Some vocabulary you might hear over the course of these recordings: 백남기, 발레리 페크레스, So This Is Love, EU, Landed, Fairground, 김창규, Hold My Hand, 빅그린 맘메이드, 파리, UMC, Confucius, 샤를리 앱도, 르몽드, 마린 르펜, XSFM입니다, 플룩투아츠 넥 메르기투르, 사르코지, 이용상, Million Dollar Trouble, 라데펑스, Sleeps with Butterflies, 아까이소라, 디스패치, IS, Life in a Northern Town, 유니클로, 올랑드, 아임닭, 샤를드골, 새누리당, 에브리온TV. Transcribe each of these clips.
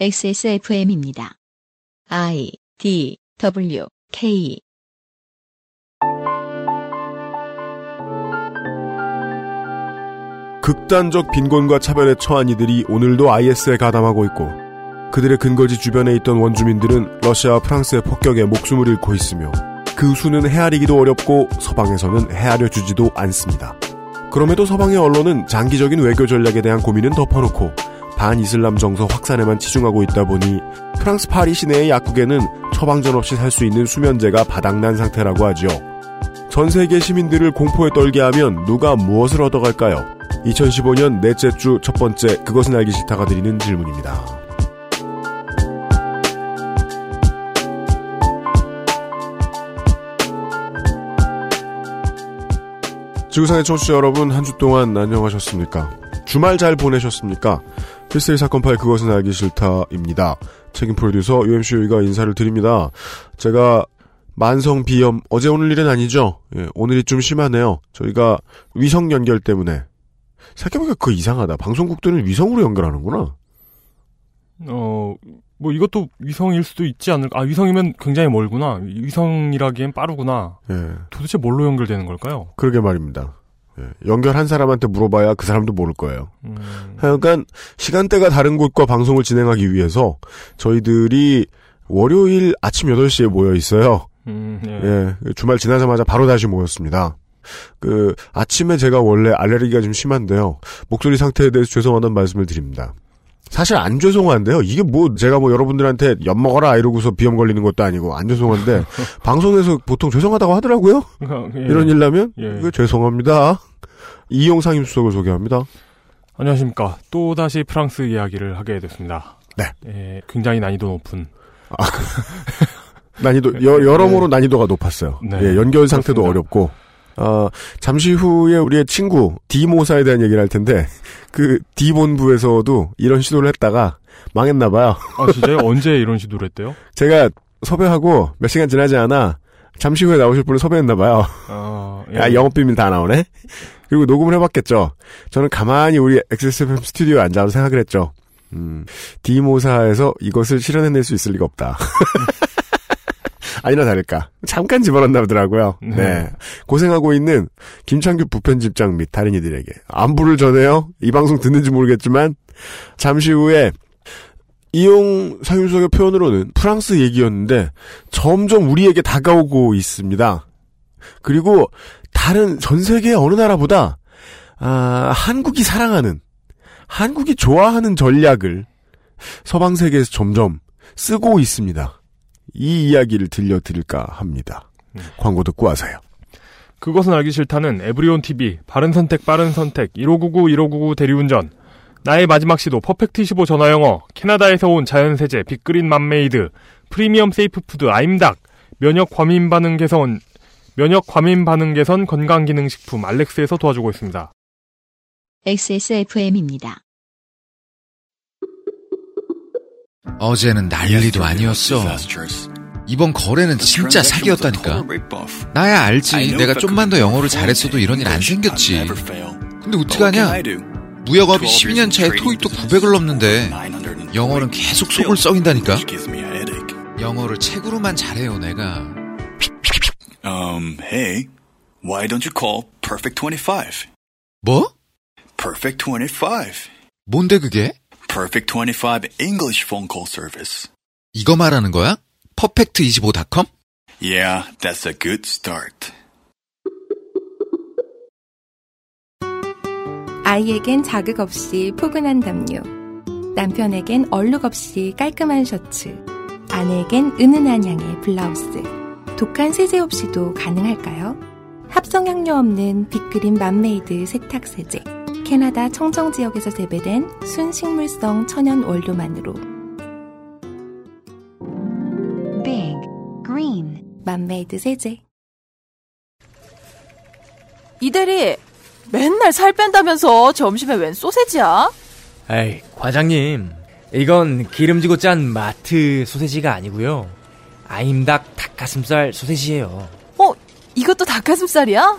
XSFM입니다. I, D, W, K. 극단적 빈곤과 차별에 처한 이들이 오늘도 IS에 가담하고 있고 그들의 근거지 주변에 있던 원주민들은 러시아와 프랑스의 폭격에 목숨을 잃고 있으며 그 수는 헤아리기도 어렵고 서방에서는 헤아려 주지도 않습니다. 그럼에도 서방의 언론은 장기적인 외교 전략에 대한 고민은 덮어놓고 반이슬람 정서 확산에만 치중하고 있다 보니 프랑스 파리 시내의 약국에는 처방전 없이 살 수 있는 수면제가 바닥난 상태라고 하죠. 전 세계 시민들을 공포에 떨게 하면 누가 무엇을 얻어갈까요? 2015년 넷째 주 첫 번째 그것은 알기 싫다가 드리는 질문입니다. 지구상의 청취자 여러분, 한 주 동안 안녕하셨습니까? 주말 잘 보내셨습니까? 필살 사건 파일 그것은 알기 싫다입니다. 책임 프로듀서 UMC 유이가 인사를 드립니다. 제가 만성 비염, 어제 오늘 일은 아니죠? 예, 오늘이 좀 심하네요. 저희가 위성 연결 때문에. 생각해보니까 그거 이상하다. 방송국들은 위성으로 연결하는구나. 뭐 이것도 위성일 수도 있지 않을까. 아, 위성이면 굉장히 멀구나. 위성이라기엔 빠르구나. 예. 도대체 뭘로 연결되는 걸까요? 그러게 말입니다. 예. 연결한 사람한테 물어봐야 그 사람도 모를 거예요. 하여간 시간대가 다른 곳과 방송을 진행하기 위해서 저희들이 월요일 아침 8시에 모여 있어요. 예. 주말 지나자마자 바로 다시 모였습니다. 아침에 제가 원래 알레르기가 좀 심한데요. 목소리 상태에 대해서 죄송하다는 말씀을 드립니다. 사실 안 죄송한데요. 이게 뭐 제가 뭐 여러분들한테 엿 먹어라 이러고서 비염 걸리는 것도 아니고 안 죄송한데 방송에서 보통 죄송하다고 하더라고요. 예. 이런 일 나면 예. 죄송합니다. 이용 상임수석을 소개합니다. 안녕하십니까. 또다시 프랑스 이야기를 하게 됐습니다. 네. 예, 굉장히 난이도 높은. 아, 난이도 여러모로 난이도가 높았어요. 네. 예, 연결 상태도 그렇습니다. 어렵고. 잠시 후에 우리의 친구 D모사에 대한 얘기를 할 텐데 그 D본부에서도 이런 시도를 했다가 망했나봐요. 아 진짜요? 언제 이런 시도를 했대요? 제가 섭외하고 몇 시간 지나지 않아 잠시 후에 나오실 분을 섭외했나봐요. 예. 야 영업비밀 다 나오네? 그리고 녹음을 해봤겠죠. 저는 가만히 우리 XSFM 스튜디오에 앉아서 생각을 했죠. D모사에서 이것을 실현해낼 수 있을 리가 없다. 아니나 다를까. 잠깐 집어넣나 보더라고요. 네. 고생하고 있는 김창규 부편집장 및 다른 이들에게 안부를 전해요. 이 방송 듣는지 모르겠지만 잠시 후에 이용 상임수석의 표현으로는 프랑스 얘기였는데 점점 우리에게 다가오고 있습니다. 그리고 다른 전 세계 어느 나라보다 한국이 사랑하는 한국이 좋아하는 전략을 서방 세계에서 점점 쓰고 있습니다. 이 이야기를 들려드릴까 합니다. 광고 듣고 와서요. 그것은 알기 싫다는 에브리온TV, 바른선택 빠른선택, 1599 1599 대리운전, 나의 마지막 시도 퍼펙트15 전화영어, 캐나다에서 온 자연세제 빅그린 맘메이드, 프리미엄 세이프푸드 아임닭, 면역 과민 반응 개선 건강기능식품 알렉스에서 도와주고 있습니다. XSFM입니다. 어제는 난리도 아니었어. 이번 거래는 진짜 사기였다니까. 나야 알지. 내가 좀만 더 영어를 잘했어도 이런 일 안 생겼지. 근데 어떡하냐. 무역업이 12년 차에 토익도 900을 넘는데 영어는 계속 속을 썩인다니까. 영어를 책으로만 잘해요 내가. Hey, why don't you call Perfect 25? 뭐? Perfect 25. 뭔데 그게? Perfect 25 English phone call service. 이거 말하는 거야? perfect25.com? Yeah, that's a good start. 아이에겐 자극 없이 포근한 담요. 남편에겐 얼룩 없이 깔끔한 셔츠. 아내에겐 은은한 향의 블라우스. 독한 세제 없이도 가능할까요? 합성향료 없는 빅그린 맘메이드 세탁세제. 캐나다 청정지역에서 재배된 순식물성 천연 원료만으로 Big Green 맘메이드 세제. 이대리 맨날 살 뺀다면서 점심에 웬 소세지야? 에이 과장님, 이건 기름지고 짠 마트 소세지가 아니고요, 아임닭 닭가슴살 소세지예요. 이것도 닭가슴살이야?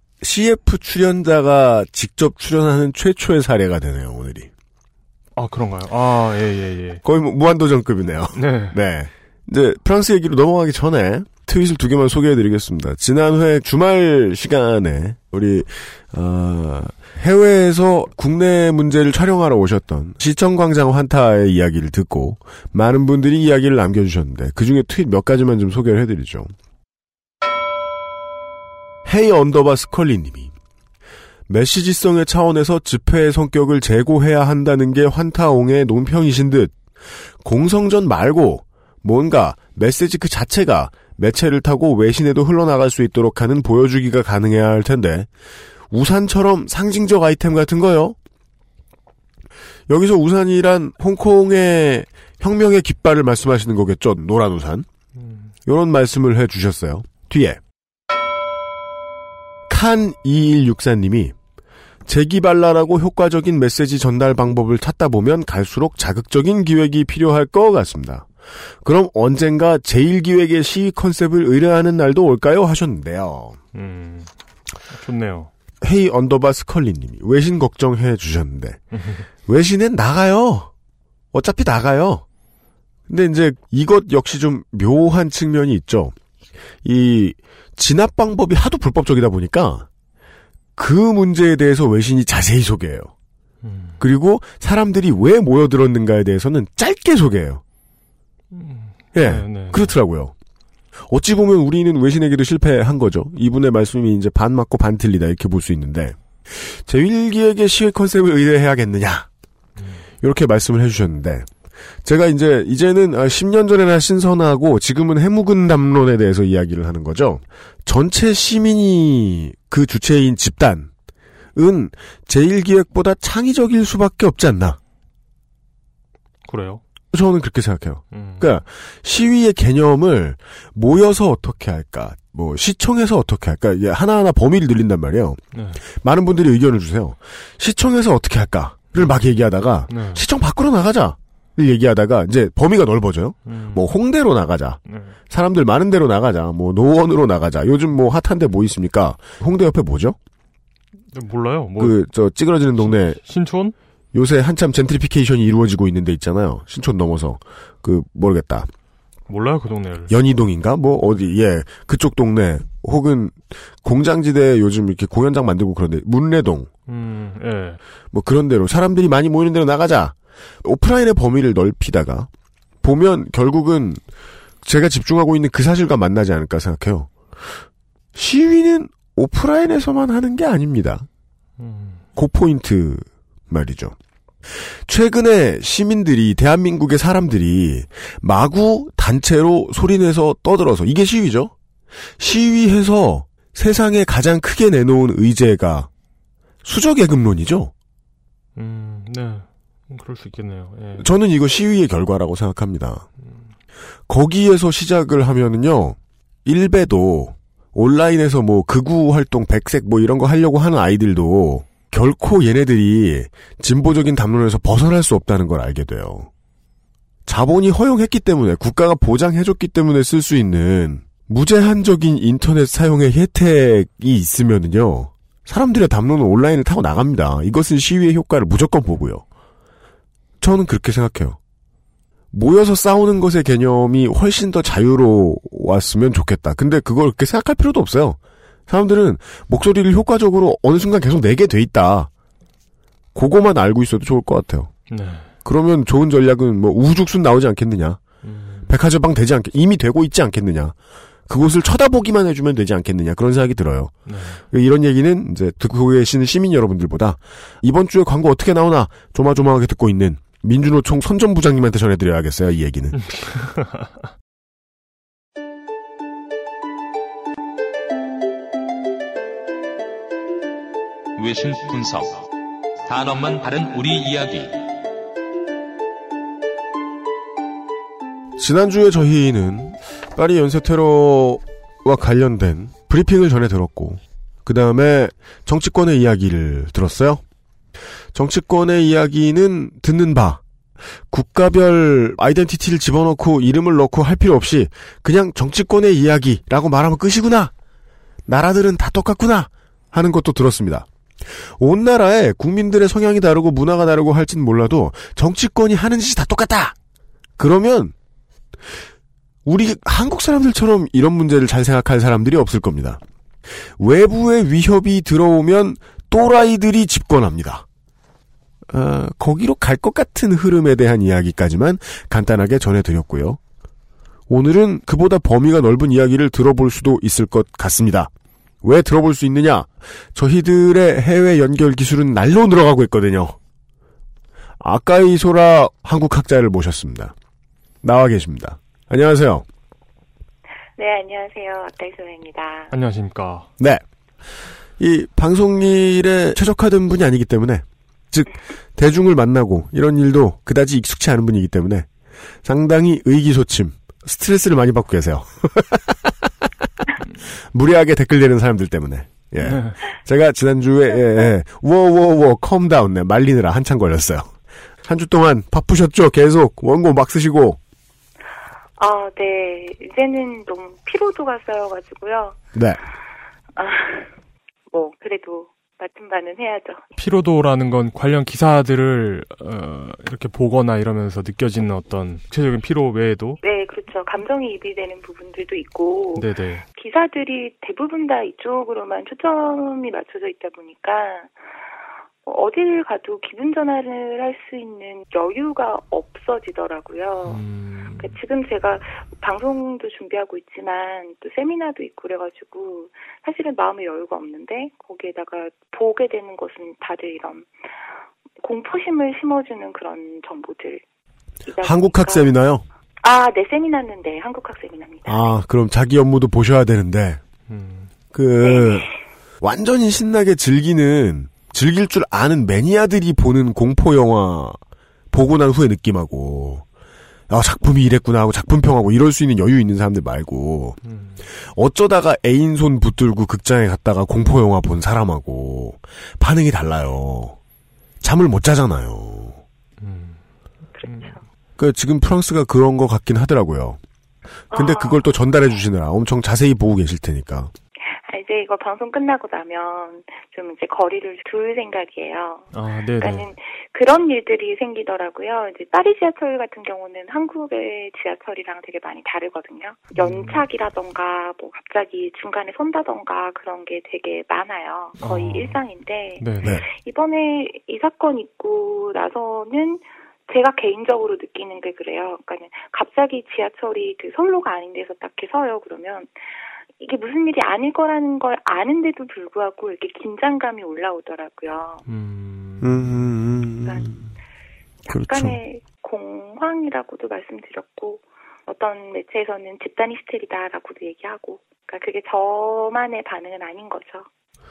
CF 출연자가 직접 출연하는 최초의 사례가 되네요, 오늘이. 아, 그런가요? 아, 예. 거의 뭐 무한도전급이네요. 네. 이제 프랑스 얘기로 넘어가기 전에 트윗을 두 개만 소개해드리겠습니다. 지난회 주말 시간에 우리 해외에서 국내 문제를 촬영하러 오셨던 시청광장 환타의 이야기를 듣고 많은 분들이 이야기를 남겨주셨는데 그중에 트윗 몇 가지만 좀 소개를 해드리죠. 헤이 언더바 스컬리님이 메시지성의 차원에서 집회의 성격을 제고해야 한다는 게 환타옹의 논평이신 듯. 공성전 말고 뭔가 메시지 그 자체가 매체를 타고 외신에도 흘러나갈 수 있도록 하는 보여주기가 가능해야 할 텐데 우산처럼 상징적 아이템 같은 거요. 여기서 우산이란 홍콩의 혁명의 깃발을 말씀하시는 거겠죠. 노란 우산. 이런 말씀을 해주셨어요. 뒤에 칸2164님이 재기발랄하고 효과적인 메시지 전달 방법을 찾다 보면 갈수록 자극적인 기획이 필요할 것 같습니다. 그럼 언젠가 제1기획의 시위 컨셉을 의뢰하는 날도 올까요? 하셨는데요. 좋네요. 헤이 언더바 스컬리님이 외신 걱정해 주셨는데 외신엔 나가요. 어차피 나가요. 근데 이제 이것 역시 좀 묘한 측면이 있죠. 이 진압 방법이 하도 불법적이다 보니까 그 문제에 대해서 외신이 자세히 소개해요. 그리고 사람들이 왜 모여들었는가에 대해서는 짧게 소개해요. 네. 그렇더라고요. 어찌 보면 우리는 외신에게도 실패한 거죠. 이분의 말씀이 이제 반 맞고 반 틀리다 이렇게 볼 수 있는데 제1기획의 시의 컨셉을 의뢰해야겠느냐 이렇게 말씀을 해주셨는데 제가 이제는 10년 전에나 신선하고 지금은 해묵은 담론에 대해서 이야기를 하는 거죠. 전체 시민이 그 주체인 집단은 제1기획보다 창의적일 수밖에 없지 않나. 그래요? 저는 그렇게 생각해요. 그러니까 시위의 개념을 모여서 어떻게 할까, 뭐 시청에서 어떻게 할까, 이게 하나하나 범위를 늘린단 말이에요. 네. 많은 분들이 의견을 주세요. 시청에서 어떻게 할까를 막 얘기하다가 네. 시청 밖으로 나가자. 얘기하다가 이제 범위가 넓어져요. 뭐 홍대로 나가자, 사람들 많은 데로 나가자, 뭐 노원으로 나가자. 요즘 뭐 핫한데 뭐 있습니까? 홍대 옆에 뭐죠? 몰라요. 뭐 그 저 찌그러지는 동네 신촌? 요새 한참 젠트리피케이션이 이루어지고 있는데 있잖아요. 신촌 넘어서 그 모르겠다. 몰라요 그 동네를. 연희동인가 뭐 어디 예 그쪽 동네 혹은 공장지대 요즘 이렇게 공연장 만들고 그런데 문래동. 예. 뭐 그런 데로 사람들이 많이 모이는 데로 나가자. 오프라인의 범위를 넓히다가 보면 결국은 제가 집중하고 있는 그 사실과 만나지 않을까 생각해요. 시위는 오프라인에서만 하는 게 아닙니다. 그 포인트 말이죠. 최근에 시민들이 대한민국의 사람들이 마구 단체로 소리내서 떠들어서 이게 시위죠. 시위해서 세상에 가장 크게 내놓은 의제가 수저계급론이죠. 네. 그럴 수 있겠네요. 예. 저는 이거 시위의 결과라고 생각합니다. 거기에서 시작을 하면은요, 일베도 온라인에서 뭐 극우 활동, 백색 뭐 이런 거 하려고 하는 아이들도 결코 얘네들이 진보적인 담론에서 벗어날 수 없다는 걸 알게 돼요. 자본이 허용했기 때문에 국가가 보장해줬기 때문에 쓸 수 있는 무제한적인 인터넷 사용의 혜택이 있으면은요, 사람들의 담론은 온라인을 타고 나갑니다. 이것은 시위의 효과를 무조건 보고요. 저는 그렇게 생각해요. 모여서 싸우는 것의 개념이 훨씬 더 자유로웠으면 좋겠다. 근데 그걸 그렇게 생각할 필요도 없어요. 사람들은 목소리를 효과적으로 어느 순간 계속 내게 돼 있다. 그거만 알고 있어도 좋을 것 같아요. 네. 그러면 좋은 전략은 뭐 우후죽순 나오지 않겠느냐. 백화점방 되지 않겠, 이미 되고 있지 않겠느냐. 그곳을 쳐다보기만 해주면 되지 않겠느냐. 그런 생각이 들어요. 네. 이런 얘기는 이제 듣고 계시는 시민 여러분들보다 이번 주에 광고 어떻게 나오나 조마조마하게 듣고 있는 민주노총 선전 부장님한테 전해드려야겠어요. 이 얘기는. 외신 분석. 단어만 다른 우리 이야기. 지난주에 저희는 파리 연쇄 테러와 관련된 브리핑을 전해 들었고 그 다음에 정치권의 이야기를 들었어요. 정치권의 이야기는 듣는 바 국가별 아이덴티티를 집어넣고 이름을 넣고 할 필요 없이 그냥 정치권의 이야기라고 말하면 끝이구나. 나라들은 다 똑같구나 하는 것도 들었습니다. 온 나라에 국민들의 성향이 다르고 문화가 다르고 할진 몰라도 정치권이 하는 짓이 다 똑같다. 그러면 우리 한국 사람들처럼 이런 문제를 잘 생각할 사람들이 없을 겁니다. 외부의 위협이 들어오면 또라이들이 집권합니다. 거기로 갈 것 같은 흐름에 대한 이야기까지만 간단하게 전해드렸고요. 오늘은 그보다 범위가 넓은 이야기를 들어볼 수도 있을 것 같습니다. 왜 들어볼 수 있느냐? 저희들의 해외 연결 기술은 날로 늘어가고 있거든요. 아까이소라 한국학자를 모셨습니다. 나와 계십니다. 안녕하세요. 네, 안녕하세요. 아까이소라입니다. 안녕하십니까. 네. 이 방송일에 최적화된 분이 아니기 때문에 즉 대중을 만나고 이런 일도 그다지 익숙치 않은 분이기 때문에 상당히 의기소침, 스트레스를 많이 받고 계세요. 무례하게 댓글 내는 사람들 때문에. 예. 네. 제가 지난주에 워워워 컴다운 네 말리느라 한참 걸렸어요. 한 주 동안 바쁘셨죠? 계속 원고 막 쓰시고. 네. 이제는 너무 피로도가 쌓여가지고요. 네. 뭐 그래도 맡은 바는 해야죠. 피로도라는 건 관련 기사들을 이렇게 보거나 이러면서 느껴지는 어떤 구체적인 피로 외에도 네, 그렇죠. 감정이 입이되는 부분들도 있고 네네. 기사들이 대부분 다 이쪽으로만 초점이 맞춰져 있다 보니까 어딜 가도 기분 전환을 할 수 있는 여유가 없어지더라고요. 그러니까 지금 제가 방송도 준비하고 있지만 또 세미나도 있고 그래가지고 사실은 마음의 여유가 없는데 거기에다가 보게 되는 것은 다들 이런 공포심을 심어주는 그런 정보들. 한국학 세미나요? 네, 세미나는 네, 한국학 세미나입니다. 그럼 자기 업무도 보셔야 되는데 네. 완전히 신나게 즐길 줄 아는 매니아들이 보는 공포 영화 보고 난 후의 느낌하고 작품이 이랬구나 하고 작품평하고 이럴 수 있는 여유 있는 사람들 말고 어쩌다가 애인 손 붙들고 극장에 갔다가 공포 영화 본 사람하고 반응이 달라요. 잠을 못 자잖아요. 그렇죠. 그러니까 지금 프랑스가 그런 것 같긴 하더라고요. 근데 그걸 또 전달해 주시느라 엄청 자세히 보고 계실 테니까. 이제 이거 방송 끝나고 나면 좀 이제 거리를 둘 생각이에요. 네네. 그러니까는 그런 일들이 생기더라고요. 이제 파리 지하철 같은 경우는 한국의 지하철이랑 되게 많이 다르거든요. 연착이라던가 뭐 갑자기 중간에 선다던가 그런 게 되게 많아요. 거의 일상인데 네네. 이번에 이 사건 있고 나서는 제가 개인적으로 느끼는 게 그래요. 그러니까는 갑자기 지하철이 그 선로가 아닌 데서 딱 이렇게 서요. 그러면 이게 무슨 일이 아닐 거라는 걸 아는데도 불구하고 이렇게 긴장감이 올라오더라고요. 그러니까 약간의 그렇죠. 공황이라고도 말씀드렸고 어떤 매체에서는 집단 히스테리다라고도 얘기하고 그러니까 그게 저만의 반응은 아닌 거죠.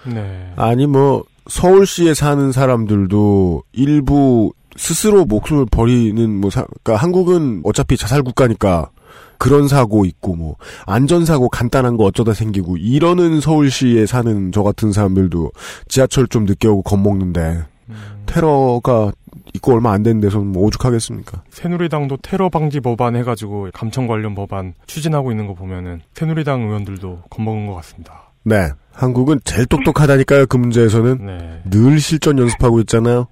네. 아니 뭐 서울시에 사는 사람들도 일부 스스로 목숨을 버리는 그러니까 한국은 어차피 자살 국가니까 그런 사고 있고 뭐 안전사고 간단한 거 어쩌다 생기고 이러는 서울시에 사는 저 같은 사람들도 지하철 좀 늦게 오고 겁먹는데 테러가 있고 얼마 안 된 데서는 뭐 오죽하겠습니까? 새누리당도 테러 방지 법안 해가지고 감청 관련 법안 추진하고 있는 거 보면은 새누리당 의원들도 겁먹은 것 같습니다. 네, 한국은 제일 똑똑하다니까요. 그 문제에서는 네. 늘 실전 연습하고 있잖아요.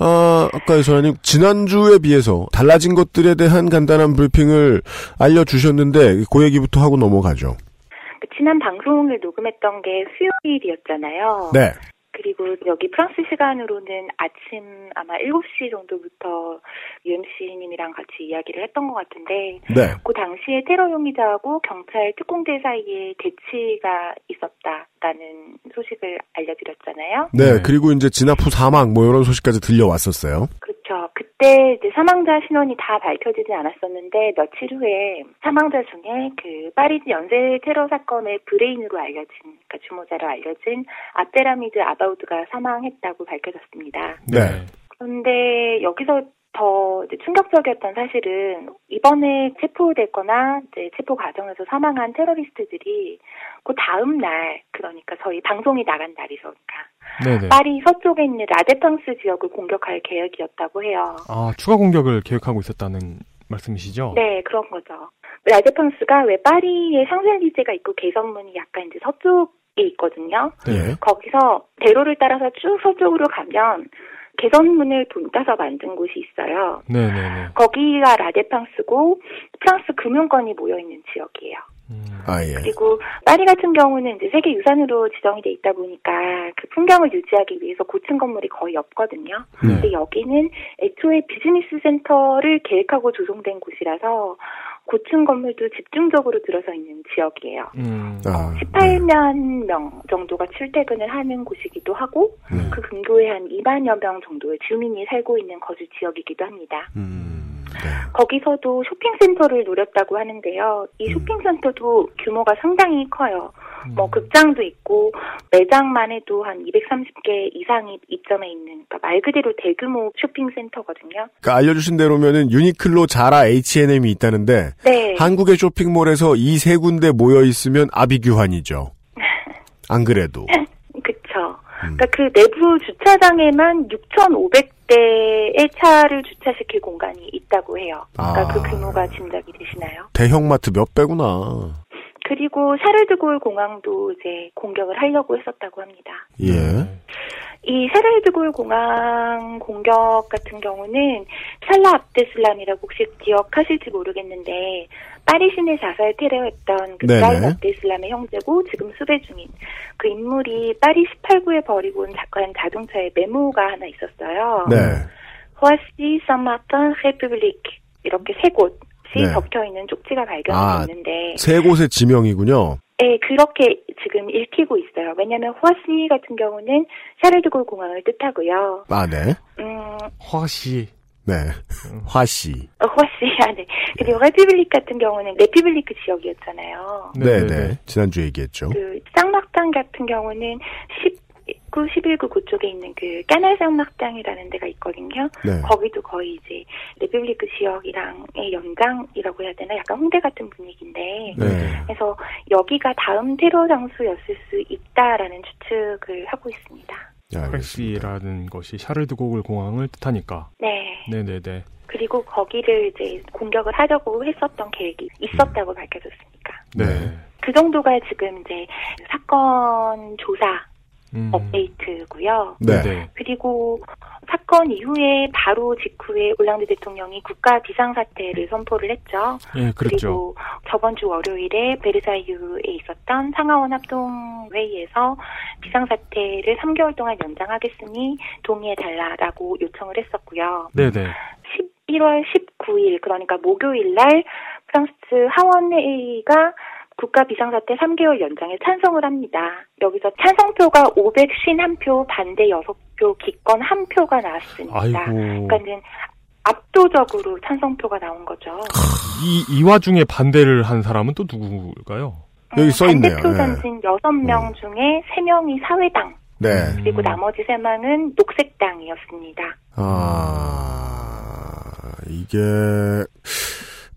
아까 이소라님 지난주에 비해서 달라진 것들에 대한 간단한 브리핑을 알려주셨는데 그 얘기부터 하고 넘어가죠. 지난 방송을 녹음했던 게 수요일이었잖아요. 네. 그리고 여기 프랑스 시간으로는 아침 아마 7시 정도부터 UMC님이랑 같이 이야기를 했던 것 같은데 네. 그 당시에 테러 용의자하고 경찰 특공대 사이에 대치가 있었다라는 소식을 알려드렸잖아요. 네. 그리고 이제 진압 후 사망 뭐 이런 소식까지 들려왔었어요. 그렇죠. 그때 이제 사망자 신원이 다 밝혀지진 않았었는데 며칠 후에 사망자 중에 그 파리 연쇄 테러 사건의 브레인으로 알려진 그러니까 주모자로 알려진 아테라미드 아바우드가 사망했다고 밝혀졌습니다. 네. 그런데 여기서 더 이제 충격적이었던 사실은 이번에 체포됐거나 이제 체포 과정에서 사망한 테러리스트들이 그 다음 날, 그러니까 저희 방송이 나간 날이죠. 그러니까 파리 서쪽에 있는 라데펑스 지역을 공격할 계획이었다고 해요. 아, 추가 공격을 계획하고 있었다는 말씀이시죠? 네, 그런 거죠. 라데펑스가 왜 파리에 샹젤리제가 있고 개선문이 약간 이제 서쪽에 있거든요. 네. 거기서 대로를 따라서 쭉 서쪽으로 가면 개선문을 돈따서 만든 곳이 있어요. 네네네. 거기가 라데팡스고 프랑스 금융권이 모여있는 지역이에요. 아, 예. 그리고 파리 같은 경우는 이제 세계 유산으로 지정이 돼 있다 보니까 그 풍경을 유지하기 위해서 고층 건물이 거의 없거든요. 네. 근데 여기는 애초에 비즈니스 센터를 계획하고 조성된 곳이라서 고층 건물도 집중적으로 들어서 있는 지역이에요. 18만 명 정도가 출퇴근을 하는 곳이기도 하고 그 근교에 한 2만여 명 정도의 주민이 살고 있는 거주 지역이기도 합니다. 네. 거기서도 쇼핑센터를 노렸다고 하는데요. 이 쇼핑센터도 규모가 상당히 커요. 뭐 극장도 있고 매장만 해도 한 230개 이상이 입점해 있는, 그러니까 말 그대로 대규모 쇼핑센터거든요. 그러니까 알려주신 대로면은 유니클로, 자라, H&M이 있다는데 네. 한국의 쇼핑몰에서 이 세 군데 모여 있으면 아비규환이죠. 안 그래도. 그렇죠. 그러니까 그 내부 주차장에만 6,500대의 차를 주차시킬 공간이 있다고 해요. 그러니까 그 규모가 짐작이 되시나요? 대형마트 몇 배구나. 그리고 샤를드골 공항도 이제 공격을 하려고 했었다고 합니다. 예. 이 샤를드골 공항 공격 같은 경우는 샬라 압데슬람이라고 혹시 기억하실지 모르겠는데 파리 시내 자살 테러했던 그 샬라 압데슬람의 형제고 지금 수배 중인 그 인물이 파리 18구에 버리고 온 자동차에 메모가 하나 있었어요. 네. 호아시 산마탄 레프블릭 이렇게 세 곳. 네. 적혀있는 쪽지가 발견됐는데 세 곳의 지명이군요. 네, 그렇게 지금 읽히고 있어요. 왜냐하면 호아시 같은 경우는 샤를드골 공항을 뜻하고요. 아, 네. 호아시. 네. 화시. 네. 그리고 레피블릭 같은 경우는 레피블릭 지역이었잖아요. 네. 지난주에 얘기했죠. 그 쌍막당 같은 경우는 19, 11구 그쪽에 있는 그 까날장막당이라는 데가 있거든요. 네. 거기도 거의 이제 레빌리크 지역이랑의 연장이라고 해야 되나? 약간 홍대 같은 분위기인데. 네. 그래서 여기가 다음 테러 장소였을 수 있다라는 추측을 하고 있습니다. 프렉시라는 것이 샤를드골 공항을 뜻하니까. 네. 네네네. 그리고 거기를 이제 공격을 하려고 했었던 계획이 있었다고 밝혀졌으니까. 네. 그 정도가 지금 이제 사건 조사. 업데이트고요. 네. 그리고 사건 이후에 바로 직후에 올랑드 대통령이 국가 비상사태를 선포를 했죠. 네, 그렇죠. 그리고 저번 주 월요일에 베르사유에 있었던 상하원 합동회의에서 비상사태를 3개월 동안 연장하겠으니 동의해달라라고 요청을 했었고요. 네네. 11월 19일 그러니까 목요일 날 프랑스 하원회의가 국가 비상사태 3개월 연장에 찬성을 합니다. 여기서 찬성표가 551표, 반대 6표, 기권 1표가 나왔습니다. 아이고. 그러니까 이제 압도적으로 찬성표가 나온 거죠. 이 와중에 반대를 한 사람은 또 누굴까요? 여기 써있네요. 반대표 던진 6명 중에 3명이 사회당, 네. 그리고 나머지 3명은 녹색당이었습니다. 이게...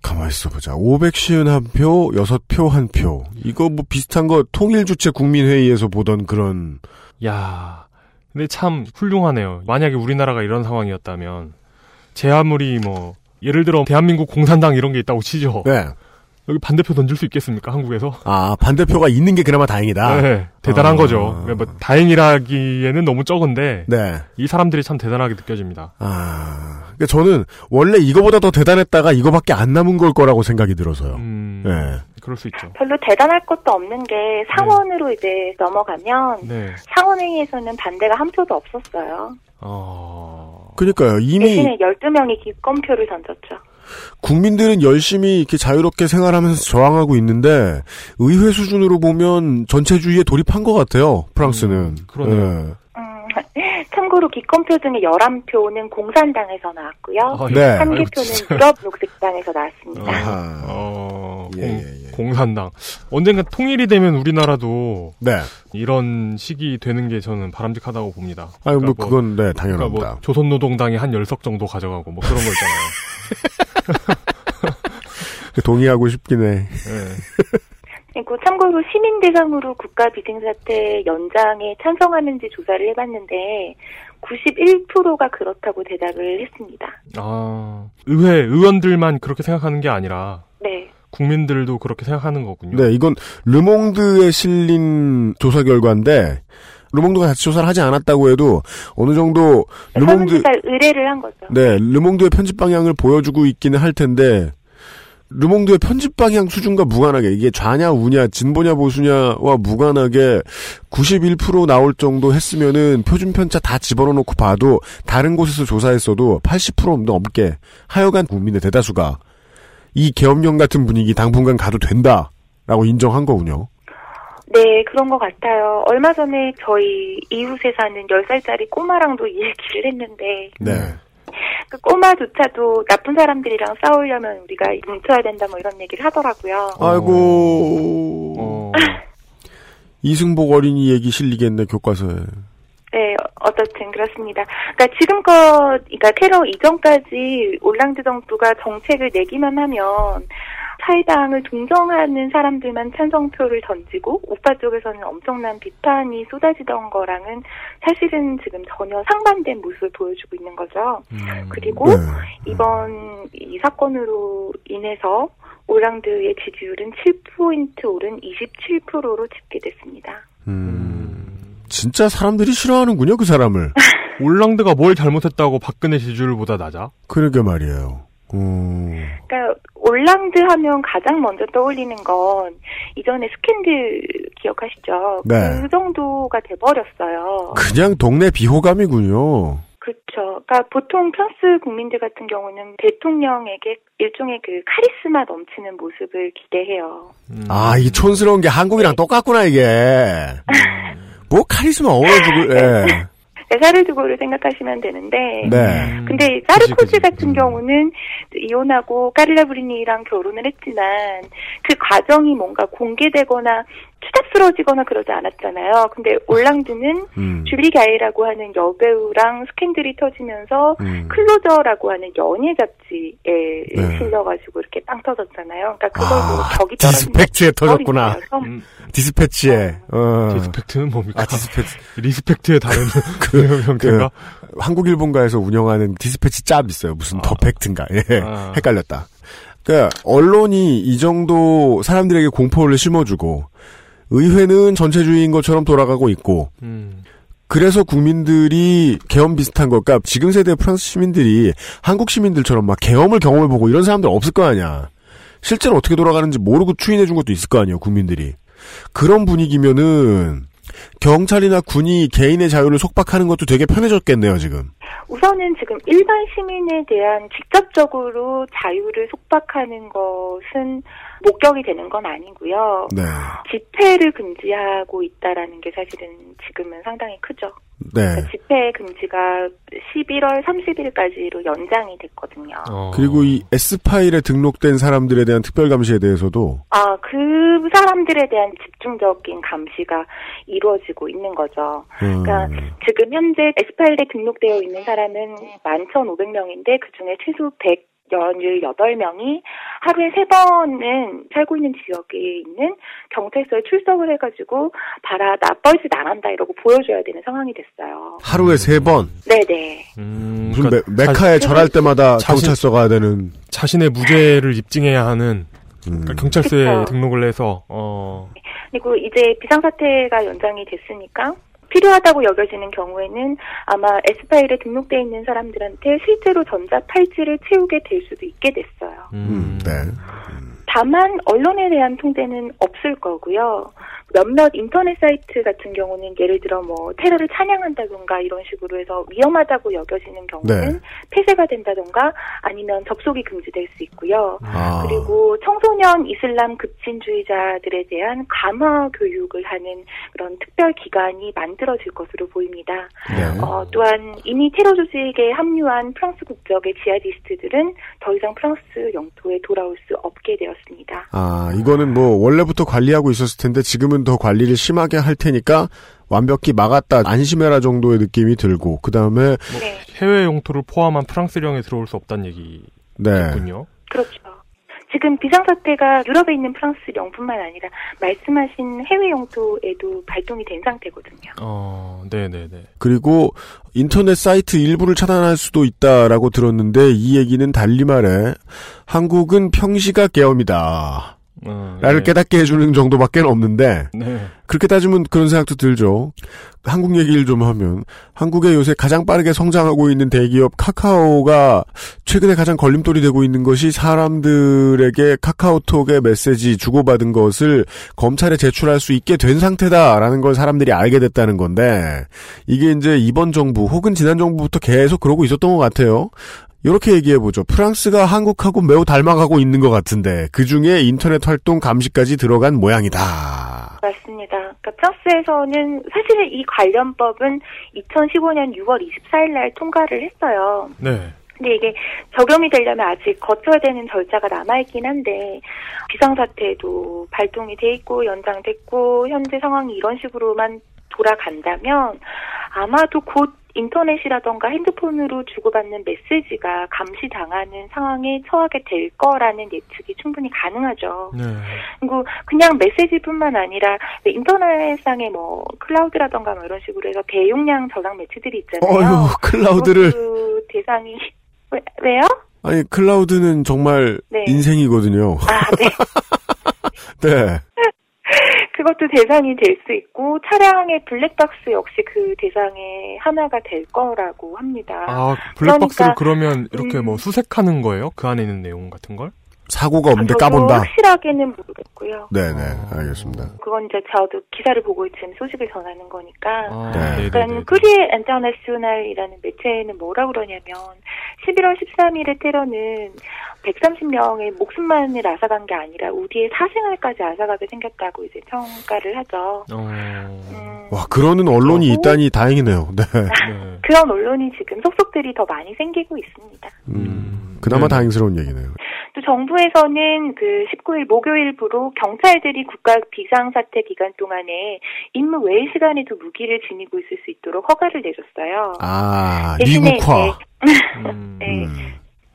가만히 있어보자. 551표, 6표, 1표. 이거 뭐 비슷한 거 통일주체 국민회의에서 보던 그런. 야, 근데 참 훌륭하네요. 만약에 우리나라가 이런 상황이었다면 제 아무리 뭐 예를 들어 대한민국 공산당 이런 게 있다고 치죠. 네. 여기 반대표 던질 수 있겠습니까? 한국에서? 아, 반대표가 있는 게 그나마 다행이다. 네, 대단한 거죠. 뭐 다행이라기에는 너무 적은데 네. 이 사람들이 참 대단하게 느껴집니다. 그러니까 저는 원래 이거보다 더 대단했다가 이거밖에 안 남은 걸 거라고 생각이 들어서요. 네. 그럴 수 있죠. 별로 대단할 것도 없는 게 상원으로 네. 이제 넘어가면 네. 상원회의에서는 반대가 한 표도 없었어요. 그러니까요. 이미 대신에 12명이 기권표를 던졌죠. 국민들은 열심히 이렇게 자유롭게 생활하면서 저항하고 있는데 의회 수준으로 보면 전체주의에 돌입한 것 같아요. 프랑스는. 그러네요. 네. 참고로 기권표 중에 11표는 공산당에서 나왔고요. 네. 3개표는 유럽 녹색당에서 나왔습니다. 공산당. 언젠가 통일이 되면 우리나라도 네. 이런 식이 되는 게 저는 바람직하다고 봅니다. 아유, 그러니까 뭐 그건 네, 당연합니다. 그러니까 뭐 조선노동당이 한 10석 정도 가져가고 뭐 그런 거 있잖아요. 동의하고 싶긴 해. 네. 그리고 참고로 시민 대상으로 국가 비상사태 연장에 찬성하는지 조사를 해봤는데 91%가 그렇다고 대답을 했습니다. 아, 의회 의원들만 그렇게 생각하는 게 아니라 네. 국민들도 그렇게 생각하는 거군요. 네, 이건 르몽드에 실린 조사 결과인데 르몽드가 자체 조사를 하지 않았다고 해도 어느 정도 르몽드 의뢰를 한 거죠. 네, 르몽드의 편집 방향을 보여주고 있기는 할 텐데. 르몽드의 편집 방향 수준과 무관하게 이게 좌냐 우냐 진보냐 보수냐와 무관하게 91% 나올 정도 했으면은 표준 편차 다 집어넣어놓고 봐도 다른 곳에서 조사했어도 80% 넘게 하여간 국민의 대다수가 이 계엄령 같은 분위기 당분간 가도 된다라고 인정한 거군요. 네, 그런 것 같아요. 얼마 전에 저희 이웃에 사는 10살짜리 꼬마랑도 이 얘기를 했는데 네. 그 꼬마조차도 나쁜 사람들이랑 싸우려면 우리가 뭉쳐야 된다 뭐 이런 얘기를 하더라고요. 아이고 이승복 어린이 얘기 실리겠네 교과서에. 네, 어쨌든 그렇습니다. 그러니까 지금껏 그러니까 테러 이전까지 올랑드 정부가 정책을 내기만 하면 사회당을 동정하는 사람들만 찬성표를 던지고 우파 쪽에서는 엄청난 비판이 쏟아지던 거랑은 사실은 지금 전혀 상반된 모습을 보여주고 있는 거죠. 그리고 이번 이 사건으로 인해서 올랑드의 지지율은 7포인트 오른 27%로 집계됐습니다. 진짜 사람들이 싫어하는군요, 그 사람을. 올랑드가 뭘 잘못했다고 박근혜 지지율보다 낮아? 그러게 말이에요. 그러니까 올랑드 하면 가장 먼저 떠올리는 건 이전에 스캔들 기억하시죠? 네. 그 정도가 돼버렸어요. 그냥 동네 비호감이군요. 그렇죠. 그러니까 보통 프랑스 국민들 같은 경우는 대통령에게 일종의 그 카리스마 넘치는 모습을 기대해요. 아, 이게 촌스러운 게 한국이랑 네. 똑같구나 이게. 뭐 카리스마 어려지고. 예. 네, 샤를드골을 생각하시면 되는데 네. 근데 사르코지 같은 경우는 이혼하고 카를라 브리니랑 결혼을 했지만 그 과정이 뭔가 공개되거나 추잡스러워지거나 그러지 않았잖아요. 근데 올랑드는 줄리 가이라고 하는 여배우랑 스캔들이 터지면서 클로저라고 하는 연예 잡지에 네. 실려가지고 이렇게 빵 터졌잖아요. 그러니까 그걸 벽이 디스펙트에 터졌구나. 디스패치에. 디스펙트는 뭡니까? 아, 디스패치. 리스펙트에 다른 그 형태가 한국 일본가에서 운영하는 디스패치 짭 있어요. 무슨 더 팩트인가. 예. 헷갈렸다. 그러니까 언론이 이 정도 사람들에게 공포를 심어주고. 의회는 전체주의인 것처럼 돌아가고 있고 그래서 국민들이 계엄 비슷한 것과 지금 세대 프랑스 시민들이 한국 시민들처럼 막 계엄을 경험해보고 이런 사람들 없을 거 아니야. 실제로 어떻게 돌아가는지 모르고 추인해준 것도 있을 거 아니에요. 국민들이. 그런 분위기면은 경찰이나 군이 개인의 자유를 속박하는 것도 되게 편해졌겠네요. 지금 우선은 지금 일반 시민에 대한 직접적으로 자유를 속박하는 것은 목격이 되는 건 아니고요. 네. 집회를 금지하고 있다라는 게 사실은 지금은 상당히 크죠. 네. 그러니까 집회 금지가 11월 30일까지로 연장이 됐거든요. 그리고 이 S파일에 등록된 사람들에 대한 특별감시에 대해서도 그 사람들에 대한 집중적인 감시가 이루어지고 있는 거죠. 그러니까 지금 현재 S파일에 등록되어 있는 사람은 11,500명인데 그중에 최소 118명이 하루에 3번은 살고 있는 지역에 있는 경찰서에 출석을 해가지고 봐라 나 뻘짓 안 한다 이러고 보여줘야 되는 상황이 됐어요. 하루에 3번? 네네. 무슨 그러니까 메카에 절할 때마다 경찰서 가야 되는 자신의 무죄를 입증해야 하는 그러니까 경찰서에 그쵸. 등록을 해서 그리고 이제 비상사태가 연장이 됐으니까 필요하다고 여겨지는 경우에는 아마 S파일에 등록되어 있는 사람들한테 실제로 전자팔찌를 채우게 될 수도 있게 됐어요. 네. 다만 언론에 대한 통제는 없을 거고요. 몇몇 인터넷 사이트 같은 경우는 예를 들어 뭐 테러를 찬양한다든가 이런 식으로 해서 위험하다고 여겨지는 경우는 네. 폐쇄가 된다든가 아니면 접속이 금지될 수 있고요. 아. 그리고 청소년 이슬람 급진주의자들에 대한 감화 교육을 하는 그런 특별 기관이 만들어질 것으로 보입니다. 네. 또한 이미 테러 조직에 합류한 프랑스 국적의 지하디스트들은 더 이상 프랑스 영토에 돌아올 수 없게 되었습니다. 아, 이거는 뭐 원래부터 관리하고 있었을 텐데 지금은 더 관리를 심하게 할 테니까 완벽히 막았다, 안심해라 정도의 느낌이 들고, 그 다음에 네. 해외 영토를 포함한 프랑스령에 들어올 수 없다는 얘기군요. 네. 그렇죠. 지금 비상사태가 유럽에 있는 프랑스령뿐만 아니라 말씀하신 해외 영토에도 발동이 된 상태거든요. 네네네. 그리고 인터넷 사이트 일부를 차단할 수도 있다라고 들었는데 이 얘기는 달리 말해 한국은 평시가 계엄이다. 라를 네. 깨닫게 해주는 정도밖에 없는데 네. 그렇게 따지면 그런 생각도 들죠. 한국 얘기를 좀 하면 한국에 요새 가장 빠르게 성장하고 있는 대기업 카카오가 최근에 가장 걸림돌이 되고 있는 것이 사람들에게 카카오톡의 메시지 주고받은 것을 검찰에 제출할 수 있게 된 상태다라는 걸 사람들이 알게 됐다는 건데 이게 이제 이번 정부 혹은 지난 정부부터 계속 그러고 있었던 것 같아요. 이렇게 얘기해보죠. 프랑스가 한국하고 매우 닮아가고 있는 것 같은데 그중에 인터넷 활동 감시까지 들어간 모양이다. 맞습니다. 그러니까 프랑스에서는 사실 이 관련법은 2015년 6월 24일 날 통과를 했어요. 네. 근데 이게 적용이 되려면 아직 거쳐야 되는 절차가 남아있긴 한데 비상사태도 발동이 돼 있고 연장됐고 현재 상황이 이런 식으로만 돌아간다면 아마도 곧 인터넷이라던가 핸드폰으로 주고받는 메시지가 감시당하는 상황에 처하게 될 거라는 예측이 충분히 가능하죠. 네. 그리고 그냥 메시지뿐만 아니라 인터넷상의 뭐 클라우드라던가 뭐 이런 식으로 해서 대용량 저장 매체들이 있잖아요. 어휴, 클라우드를. 그 대상이 왜요? 아니, 클라우드는 정말 네. 인생이거든요. 아, 네. 네. 그것도 대상이 될 수 있고 차량의 블랙박스 역시 그 대상의 하나가 될 거라고 합니다. 아, 블랙박스를 그러면 이렇게 뭐 수색하는 거예요? 그 안에 있는 내용 같은 걸? 사고가 없는데 까본다? 확실하게는 모르겠고요. 네네, 알겠습니다. 그건 이제 저도 기사를 보고 지금 소식을 전하는 거니까. 아, 네. 그러니까 크리에 인터내셔널이라는 매체는 뭐라고 그러냐면 11월 13일의 테러는 130명의 목숨만을 앗아간 게 아니라 우리의 사생활까지 앗아가게 생겼다고 이제 평가를 하죠. 와, 그러는 언론이 있다니 다행이네요. 네. 네. 그런 언론이 지금 속속들이 더 많이 생기고 있습니다. 그나마 네. 다행스러운 얘기네요. 또 정부에서는 그 19일 목요일부로 경찰들이 국가 비상사태 기간 동안에 임무 외 시간에도 무기를 지니고 있을 수 있도록 허가를 내줬어요. 아, 미국화. 네.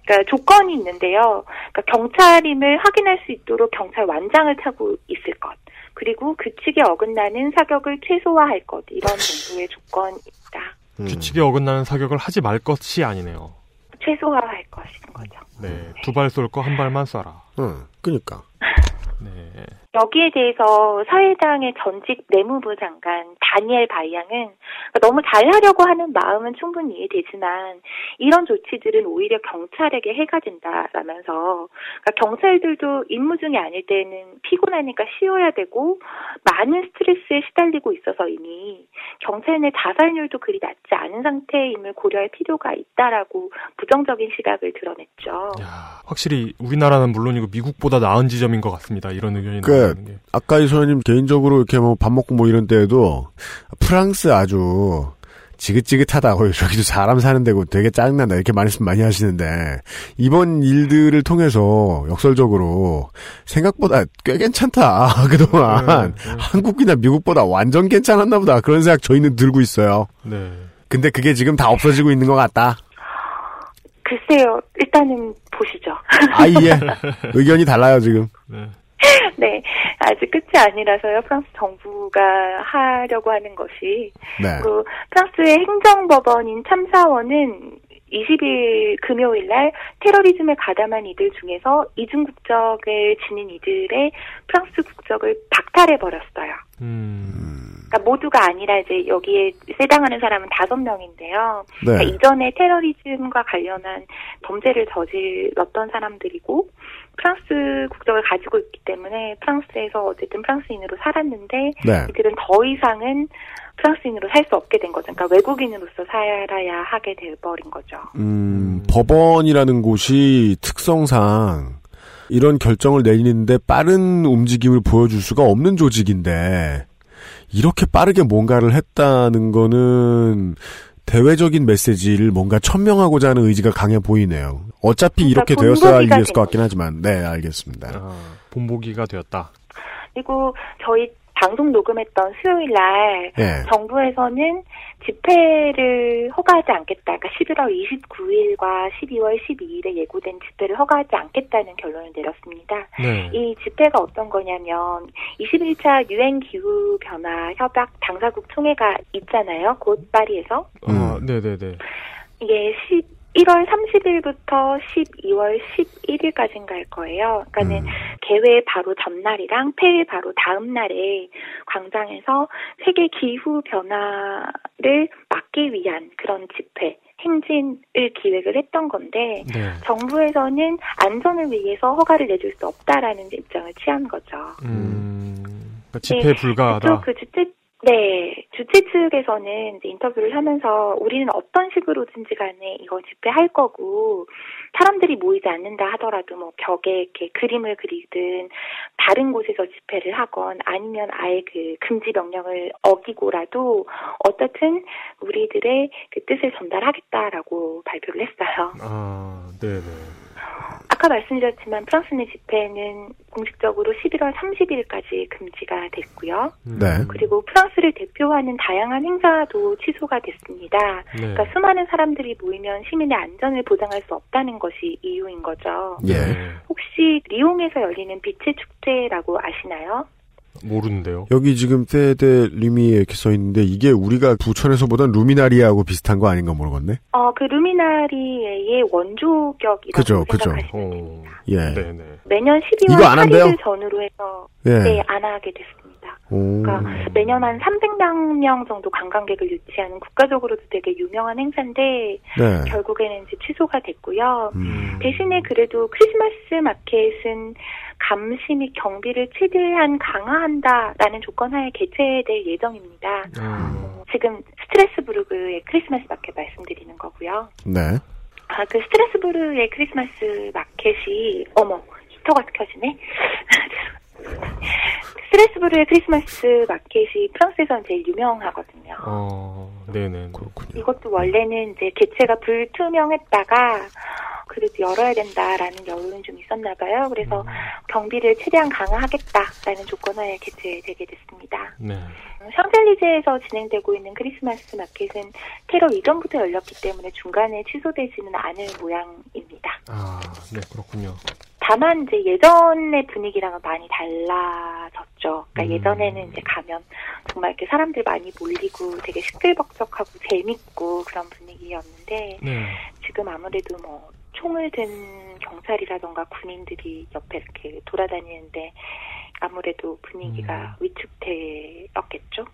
그러니까 조건이 있는데요. 그러니까 경찰임을 확인할 수 있도록 경찰 완장을 차고 있을 것. 그리고 규칙에 어긋나는 사격을 최소화할 것. 이런 정도의 조건입니다. 규칙에 어긋나는 사격을 하지 말 것이 아니네요. 최소화할 것인 거죠. 네, 두 발 쏠 거 한 발만 쏴라. 응, 그러니까. 네. 여기에 대해서 사회당의 전직 내무부 장관 다니엘 바이앙은 너무 잘하려고 하는 마음은 충분히 이해되지만 이런 조치들은 오히려 경찰에게 해가 된다라면서 그러니까 경찰들도 임무 중이 아닐 때는 피곤하니까 쉬어야 되고 많은 스트레스에 시달리고 있어서 이미 경찰 내 자살률도 그리 낮지 않은 상태임을 고려할 필요가 있다라고 부정적인 시각을 드러냈죠. 야, 확실히 우리나라는 물론이고 미국보다 나은 지점인 것 같습니다. 이런 의견이 나오는 게. 아까 이 소장님 개인적으로 이렇게 뭐 밥 먹고 뭐 이런 때에도 프랑스 아주 지긋지긋하다. 저기도 사람 사는 데고 되게 짜증난다. 이렇게 말씀 많이 하시는데 이번 일들을 통해서 역설적으로 생각보다 꽤 괜찮다. 그동안 한국이나 미국보다 완전 괜찮았나 보다. 그런 생각 저희는 들고 있어요. 네. 근데 그게 지금 다 없어지고 있는 것 같다. 글쎄요. 일단은 보시죠. 예. 의견이 달라요, 지금. 네. 네. 아직 끝이 아니라서요. 프랑스 정부가 하려고 하는 것이. 네. 그 프랑스의 행정법원인 참사원은 20일 금요일 날 테러리즘에 가담한 이들 중에서 이중 국적을 지닌 이들의 프랑스 국적을 박탈해 버렸어요. 그러니까 모두가 아니라 이제 여기에 해당하는 사람은 5명인데요. 네. 그러니까 이전에 테러리즘과 관련한 범죄를 저질렀던 사람들이고 프랑스 국적을 가지고 있기 때문에 프랑스에서 어쨌든 프랑스인으로 살았는데 네. 이들은 더 이상은 프랑스인으로 살 수 없게 된 거죠. 그러니까 외국인으로서 살아야 하게 돼버린 거죠. 법원이라는 곳이 특성상 이런 결정을 내리는데 빠른 움직임을 보여줄 수가 없는 조직인데 이렇게 빠르게 뭔가를 했다는 거는 대외적인 메시지를 뭔가 천명하고자 하는 의지가 강해 보이네요. 어차피 이렇게 되었어야 이겼을 것 같긴 하지만 네 알겠습니다. 본보기가 되었다. 그리고 저희 방송 녹음했던 수요일날 네. 정부에서는 집회를 허가하지 않겠다. 그러니까 11월 29일과 12월 12일에 예고된 집회를 허가하지 않겠다는 결론을 내렸습니다. 네. 이 집회가 어떤 거냐면 21차 유엔 기후 변화 협약 당사국 총회가 있잖아요. 곧 파리에서. 네네네. 이게 1월 30일부터 12월 11일까지인가 할 거예요. 그러니까는 개회 바로 전날이랑 폐회 바로 다음 날에 광장에서 세계 기후 변화를 막기 위한 그런 집회, 행진을 기획을 했던 건데 네. 정부에서는 안전을 위해서 허가를 내줄 수 없다라는 입장을 취한 거죠. 그러니까 집회 불가하다. 그 집회 네, 주최 측에서는 이제 인터뷰를 하면서 우리는 어떤 식으로든지 간에 이거 집회할 거고 사람들이 모이지 않는다 하더라도 뭐 벽에 이렇게 그림을 그리든 다른 곳에서 집회를 하건 아니면 아예 그 금지 명령을 어기고라도 어쨌든 우리들의 그 뜻을 전달하겠다라고 발표를 했어요. 아, 네네. 아까 말씀드렸지만 프랑스 내 집회는 공식적으로 11월 30일까지 금지가 됐고요. 네. 그리고 프랑스를 대표하는 다양한 행사도 취소가 됐습니다. 네. 그러니까 수많은 사람들이 모이면 시민의 안전을 보장할 수 없다는 것이 이유인 거죠. 예. 혹시 리옹에서 열리는 빛의 축제라고 아시나요? 모르는데요. 여기 지금 세대 리미에 이렇게 써있는데 이게 우리가 부천에서 보던 루미나리아하고 비슷한 거 아닌가 모르겠네. 그 루미나리아의 원조격이라고 생각하시면 됩니다. 예. 네네. 매년 12월 8일 전후로 해서 예. 네, 안 하게 됐습니다. 그러니까 매년 한 300명 정도 관광객을 유치하는 국가적으로도 되게 유명한 행사인데 네. 결국에는 이제 취소가 됐고요. 대신에 그래도 크리스마스 마켓은 감시 및 경비를 최대한 강화한다라는 조건하에 개최될 예정입니다. 지금 스트레스부르크의 크리스마스 마켓 말씀드리는 거고요. 네. 그 스트레스부르크의 크리스마스 마켓이 히터가 켜지네. 스트레스부르의 크리스마스 마켓이 프랑스에서는 제일 유명하거든요. 네네, 그렇군요. 이것도 원래는 이제 개최가 불투명했다가 그래도 열어야 된다라는 여론이 좀 있었나 봐요. 그래서 경비를 최대한 강화하겠다라는 조건하에 개최되게 됐습니다. 네. 샹젤리제에서 진행되고 있는 크리스마스 마켓은 테러 이전부터 열렸기 때문에 중간에 취소되지는 않을 모양입니다. 아, 네, 그렇군요. 다만 이제 예전의 분위기랑은 많이 달라졌죠. 그러니까 예전에는 이제 가면 정말 이렇게 사람들 많이 몰리고 되게 시끌벅적하고 재밌고 그런 분위기였는데 네. 지금 아무래도 뭐 총을 든 경찰이라던가 군인들이 옆에 이렇게 돌아다니는데 아무래도 분위기가 위축되었겠죠.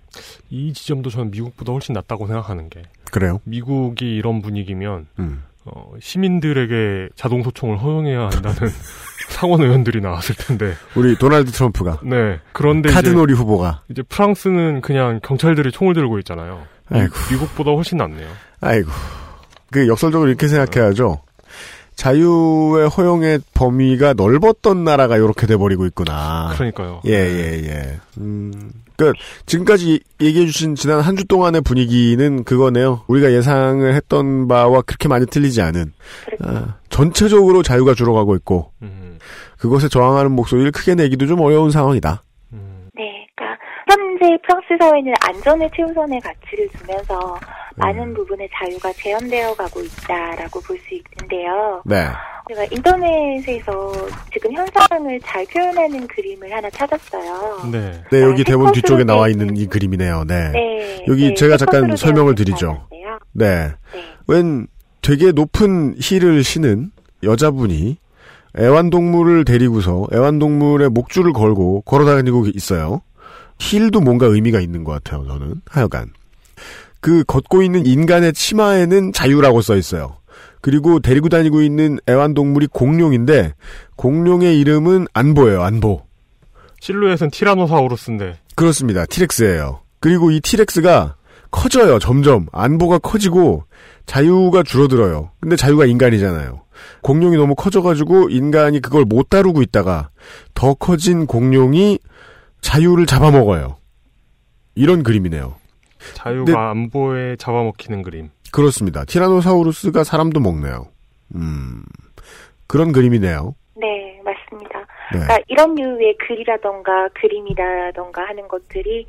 이 지점도 저는 미국보다 훨씬 낫다고 생각하는 게 그래요? 미국이 이런 분위기면 시민들에게 자동소총을 허용해야 한다는 상원 의원들이 나왔을 텐데 우리 도널드 트럼프가 네 그런데 카드놀이 후보가 이제 프랑스는 그냥 경찰들이 총을 들고 있잖아요. 아이고. 미국보다 훨씬 낫네요. 아이고 그 역설적으로 이렇게 생각해야죠. 자유의 허용의 범위가 넓었던 나라가 이렇게 돼버리고 있구나. 그러니까요. 예. 그러니까 지금까지 얘기해주신 지난 한 주 동안의 분위기는 그거네요. 우리가 예상을 했던 바와 그렇게 많이 틀리지 않은. 전체적으로 자유가 줄어가고 있고 그것에 저항하는 목소리를 크게 내기도 좀 어려운 상황이다. 네, 그러니까 현재 프랑스 사회는 안전의 최우선의 가치를 두면서 많은 부분의 자유가 제한되어 가고 있다라고 볼 수 있는데요. 네. 제가 인터넷에서 지금 현상을 잘 표현하는 그림을 하나 찾았어요. 네. 네, 여기 대본 뒤쪽에 나와 있는 이 그림이네요. 네. 네. 여기 네, 제가 잠깐 설명을 드리죠. 네. 네. 웬 되게 높은 힐을 신은 여자분이 애완동물을 데리고서 애완동물의 목줄을 걸고 걸어다니고 있어요. 힐도 뭔가 의미가 있는 것 같아요, 저는. 하여간. 그 걷고 있는 인간의 치마에는 자유라고 써 있어요. 그리고 데리고 다니고 있는 애완동물이 공룡인데 공룡의 이름은 안보예요. 안보. 실루엣은 티라노사우루스인데. 그렇습니다. 티렉스예요. 그리고 이 티렉스가 커져요. 점점. 안보가 커지고 자유가 줄어들어요. 근데 자유가 인간이잖아요. 공룡이 너무 커져가지고 인간이 그걸 못 다루고 있다가 더 커진 공룡이 자유를 잡아먹어요. 이런 그림이네요. 자유가 안보에 잡아먹히는 그림. 그렇습니다. 티라노사우루스가 사람도 먹네요. 그런 그림이네요. 네, 맞습니다. 네. 그러니까 이런 류의 글이라던가 그림이라던가 하는 것들이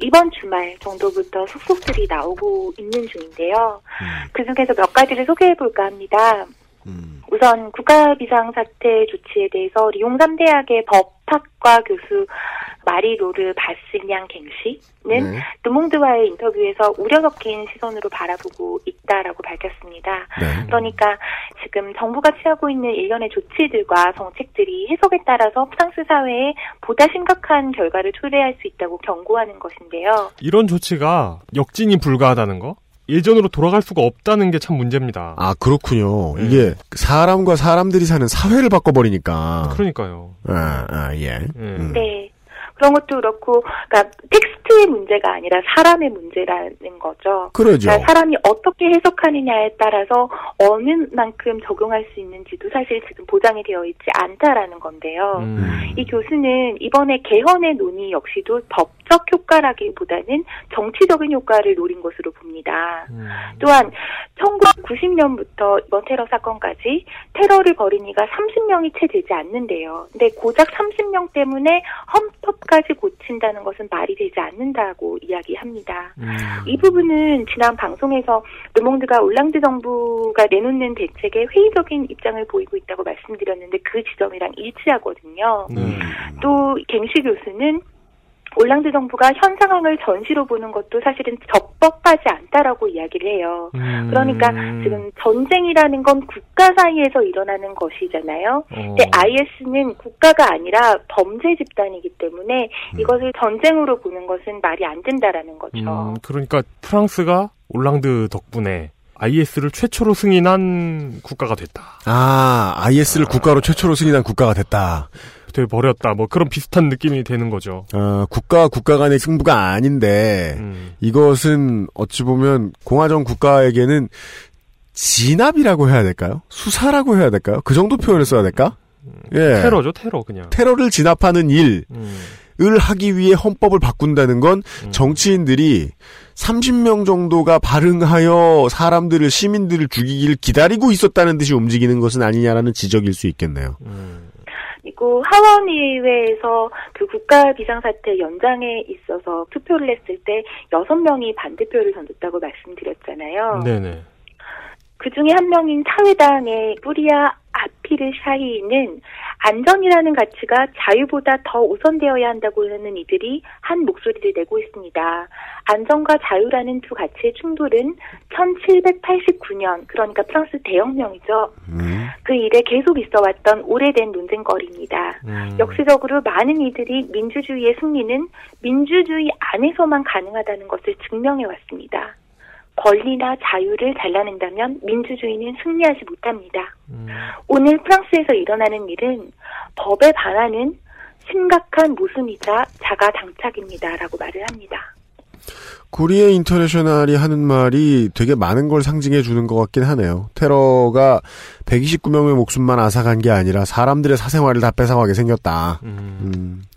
이번 주말 정도부터 속속들이 나오고 있는 중인데요. 그중에서 몇 가지를 소개해볼까 합니다. 우선 국가비상사태 조치에 대해서 리옹 3대학의 법학과 교수 마리로르 바스냥 갱시는 드몽드와의 인터뷰에서 우려 섞인 시선으로 바라보고 있다라고 밝혔습니다. 네. 그러니까 지금 정부가 취하고 있는 일련의 조치들과 정책들이 해석에 따라서 프랑스 사회에 보다 심각한 결과를 초래할 수 있다고 경고하는 것인데요. 이런 조치가 역진이 불가하다는 거? 예전으로 돌아갈 수가 없다는 게 참 문제입니다. 아, 그렇군요. 네. 이게 사람과 사람들이 사는 사회를 바꿔버리니까. 그러니까요. 예. 네. 그런 것도 그렇고, 그러니까 텍스트의 문제가 아니라 사람의 문제라는 거죠. 그러죠. 그러니까 사람이 어떻게 해석하느냐에 따라서 어느 만큼 적용할 수 있는지도 사실 지금 보장이 되어 있지 않다라는 건데요. 이 교수는 이번에 개헌의 논의 역시도 법적 효과라기보다는 정치적인 효과를 노린 것으로 봅니다. 또한 1990년부터 이번 테러 사건까지 테러를 벌인 이가 30명이 채 되지 않는데요. 근데 고작 30명 때문에 헌법 까지 고친다는 것은 말이 되지 않는다고 이야기합니다. 이 부분은 지난 방송에서 르몽드가 올랑드 정부가 내놓는 대책에 회의적인 입장을 보이고 있다고 말씀드렸는데 그 지점이랑 일치하거든요. 또 갱시 교수는 올랑드 정부가 현 상황을 전시로 보는 것도 사실은 적법하지 않다라고 이야기를 해요. 그러니까 지금 전쟁이라는 건 국가 사이에서 일어나는 것이잖아요. 근데 IS는 국가가 아니라 범죄 집단이기 때문에 이것을 전쟁으로 보는 것은 말이 안 된다라는 거죠. 그러니까 프랑스가 올랑드 덕분에 IS를 최초로 승인한 국가가 됐다. 아, IS를 국가로 최초로 승인한 국가가 됐다. 돼버렸다. 뭐 그런 비슷한 느낌이 되는 거죠. 국가와 국가 간의 승부가 아닌데 이것은 어찌 보면 공화정 국가에게는 진압이라고 해야 될까요? 수사라고 해야 될까요? 그 정도 표현을 써야 될까? 예. 테러죠. 테러 그냥. 테러를 진압하는 일을 하기 위해 헌법을 바꾼다는 건 정치인들이 30명 정도가 발흥하여 사람들을 시민들을 죽이기를 기다리고 있었다는 듯이 움직이는 것은 아니냐라는 지적일 수 있겠네요. 그리고 하원의회에서 그 국가 비상사태 연장에 있어서 투표를 했을 때 6명이 반대표를 던졌다고 말씀드렸잖아요. 네네. 그 중에 한 명인 사회당의 뿌리아 아피르 샤히는 안전이라는 가치가 자유보다 더 우선되어야 한다고 하는 이들이 한 목소리를 내고 있습니다. 안전과 자유라는 두 가치의 충돌은 1789년, 그러니까 프랑스 대혁명이죠. 그 이래 계속 있어왔던 오래된 논쟁거리입니다. 역사적으로 많은 이들이 민주주의의 승리는 민주주의 안에서만 가능하다는 것을 증명해왔습니다. 권리나 자유를 잘라낸다면 민주주의는 승리하지 못합니다. 오늘 프랑스에서 일어나는 일은 법에 반하는 심각한 모순이자 자가당착입니다라고 말을 합니다. 구리에 인터내셔널이 하는 말이 되게 많은 걸 상징해 주는 것 같긴 하네요. 테러가 129명의 목숨만 앗아간 게 아니라 사람들의 사생활을 다 뺏어가게 생겼다.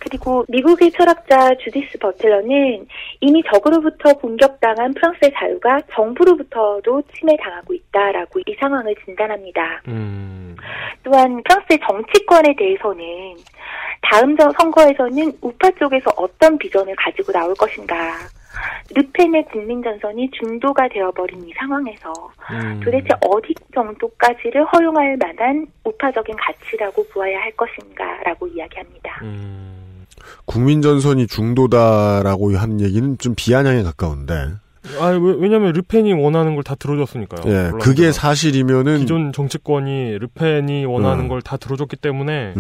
그리고 미국의 철학자 주디스 버틀러는 이미 적으로부터 공격당한 프랑스의 자유가 정부로부터도 침해당하고 있다라고 이 상황을 진단합니다. 또한 프랑스의 정치권에 대해서는 다음 선거에서는 우파 쪽에서 어떤 비전을 가지고 나올 것인가. 르펜의 국민전선이 중도가 되어버린 이 상황에서 도대체 어디 정도까지를 허용할 만한 우파적인 가치라고 보아야 할 것인가라고 이야기합니다. 국민전선이 중도다라고 하는 얘기는 좀 비아냥에 가까운데. 아, 왜냐면 르펜이 원하는 걸 다 들어줬으니까요. 예, 그게 사실이면은 기존 정치권이 르펜이 원하는 걸 다 들어줬기 때문에.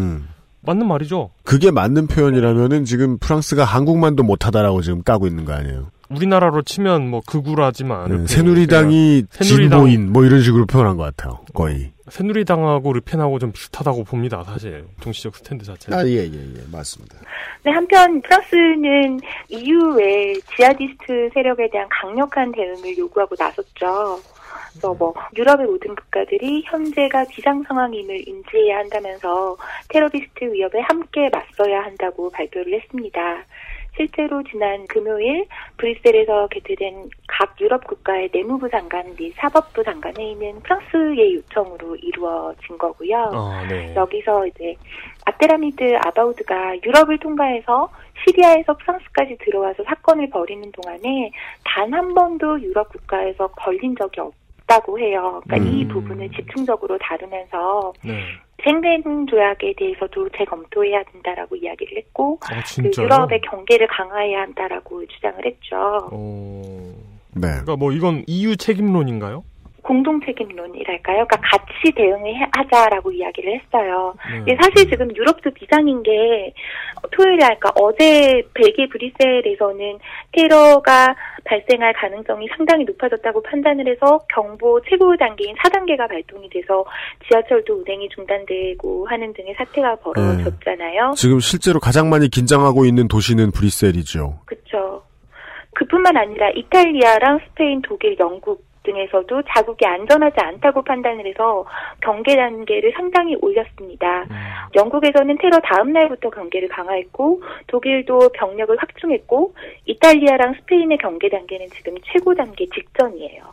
맞는 말이죠. 그게 맞는 표현이라면은 지금 프랑스가 한국만도 못하다라고 지금 까고 있는 거 아니에요? 우리나라로 치면 뭐 극우라지만 네, 새누리당이 진보인 뭐 이런 식으로 표현한 것 같아요. 거의 새누리당하고 르펜하고 좀 비슷하다고 봅니다. 사실 정치적 스탠드 자체는. 아, 예, 맞습니다. 네, 한편 프랑스는 EU 외 지하디스트 세력에 대한 강력한 대응을 요구하고 나섰죠. 그래서 뭐 유럽의 모든 국가들이 현재가 비상 상황임을 인지해야 한다면서 테러리스트 위협에 함께 맞서야 한다고 발표를 했습니다. 실제로 지난 금요일 브뤼셀에서 개최된 각 유럽 국가의 내무부 장관 및 사법부 장관 회의는 프랑스의 요청으로 이루어진 거고요. 네. 여기서 이제 아테라미드 아바우드가 유럽을 통과해서 시리아에서 프랑스까지 들어와서 사건을 벌이는 동안에 단 한 번도 유럽 국가에서 걸린 적이 없다고 해요. 그러니까 이 부분을 집중적으로 다루면서 네. 생된 조약에 대해서도 재검토해야 된다라고 이야기를 했고 그 유럽의 경계를 강화해야 한다라고 주장을 했죠. 네. 그러니까 뭐 이건 EU 책임론인가요? 공동 책임론이랄까요? 그러니까 같이 대응하자라고 이야기를 했어요. 근데 사실 지금 유럽도 비상인 게 토요일에 그러니까 어제 벨기에 브뤼셀에서는 테러가 발생할 가능성이 상당히 높아졌다고 판단을 해서 경보 최고 단계인 4단계가 발동이 돼서 지하철도 운행이 중단되고 하는 등의 사태가 벌어졌잖아요. 지금 실제로 가장 많이 긴장하고 있는 도시는 브뤼셀이죠. 그렇죠. 그뿐만 아니라 이탈리아랑 스페인, 독일, 영국 등에서도 자국이 안전하지 않다고 판단을 해서 경계 단계를 상당히 올렸습니다. 영국에서는 테러 다음 날부터 경계를 강화했고 독일도 병력을 확충했고 이탈리아랑 스페인의 경계 단계는 지금 최고 단계 직전이에요.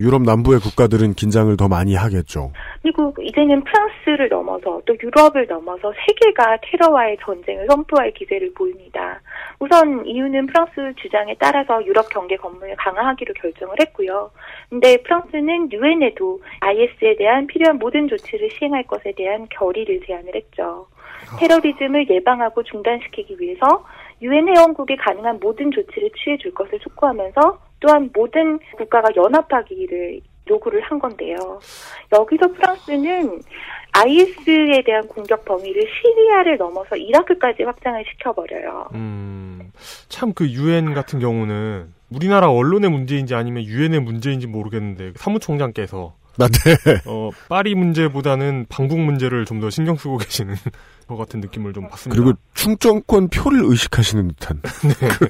유럽 남부의 국가들은 긴장을 더 많이 하겠죠. 그리고 이제는 프랑스를 넘어서 또 유럽을 넘어서 세계가 테러와의 전쟁을 선포할 기세를 보입니다. 우선 EU는 프랑스 주장에 따라서 유럽 경계 건물을 강화하기로 결정을 했고요. 그런데 프랑스는 유엔에도 IS에 대한 필요한 모든 조치를 시행할 것에 대한 결의를 제안을 했죠. 테러리즘을 예방하고 중단시키기 위해서 유엔 회원국이 가능한 모든 조치를 취해줄 것을 촉구하면서 또한 모든 국가가 연합하기를 요구를 한 건데요. 여기서 프랑스는 IS에 대한 공격 범위를 시리아를 넘어서 이라크까지 확장을 시켜버려요. 참 그 UN 같은 경우는 우리나라 언론의 문제인지 아니면 UN의 문제인지 모르겠는데 사무총장께서 파리 문제보다는 방북 문제를 좀 더 신경 쓰고 계시는 것 같은 느낌을 좀 받습니다. 그리고 충정권 표를 의식하시는 듯한. 네.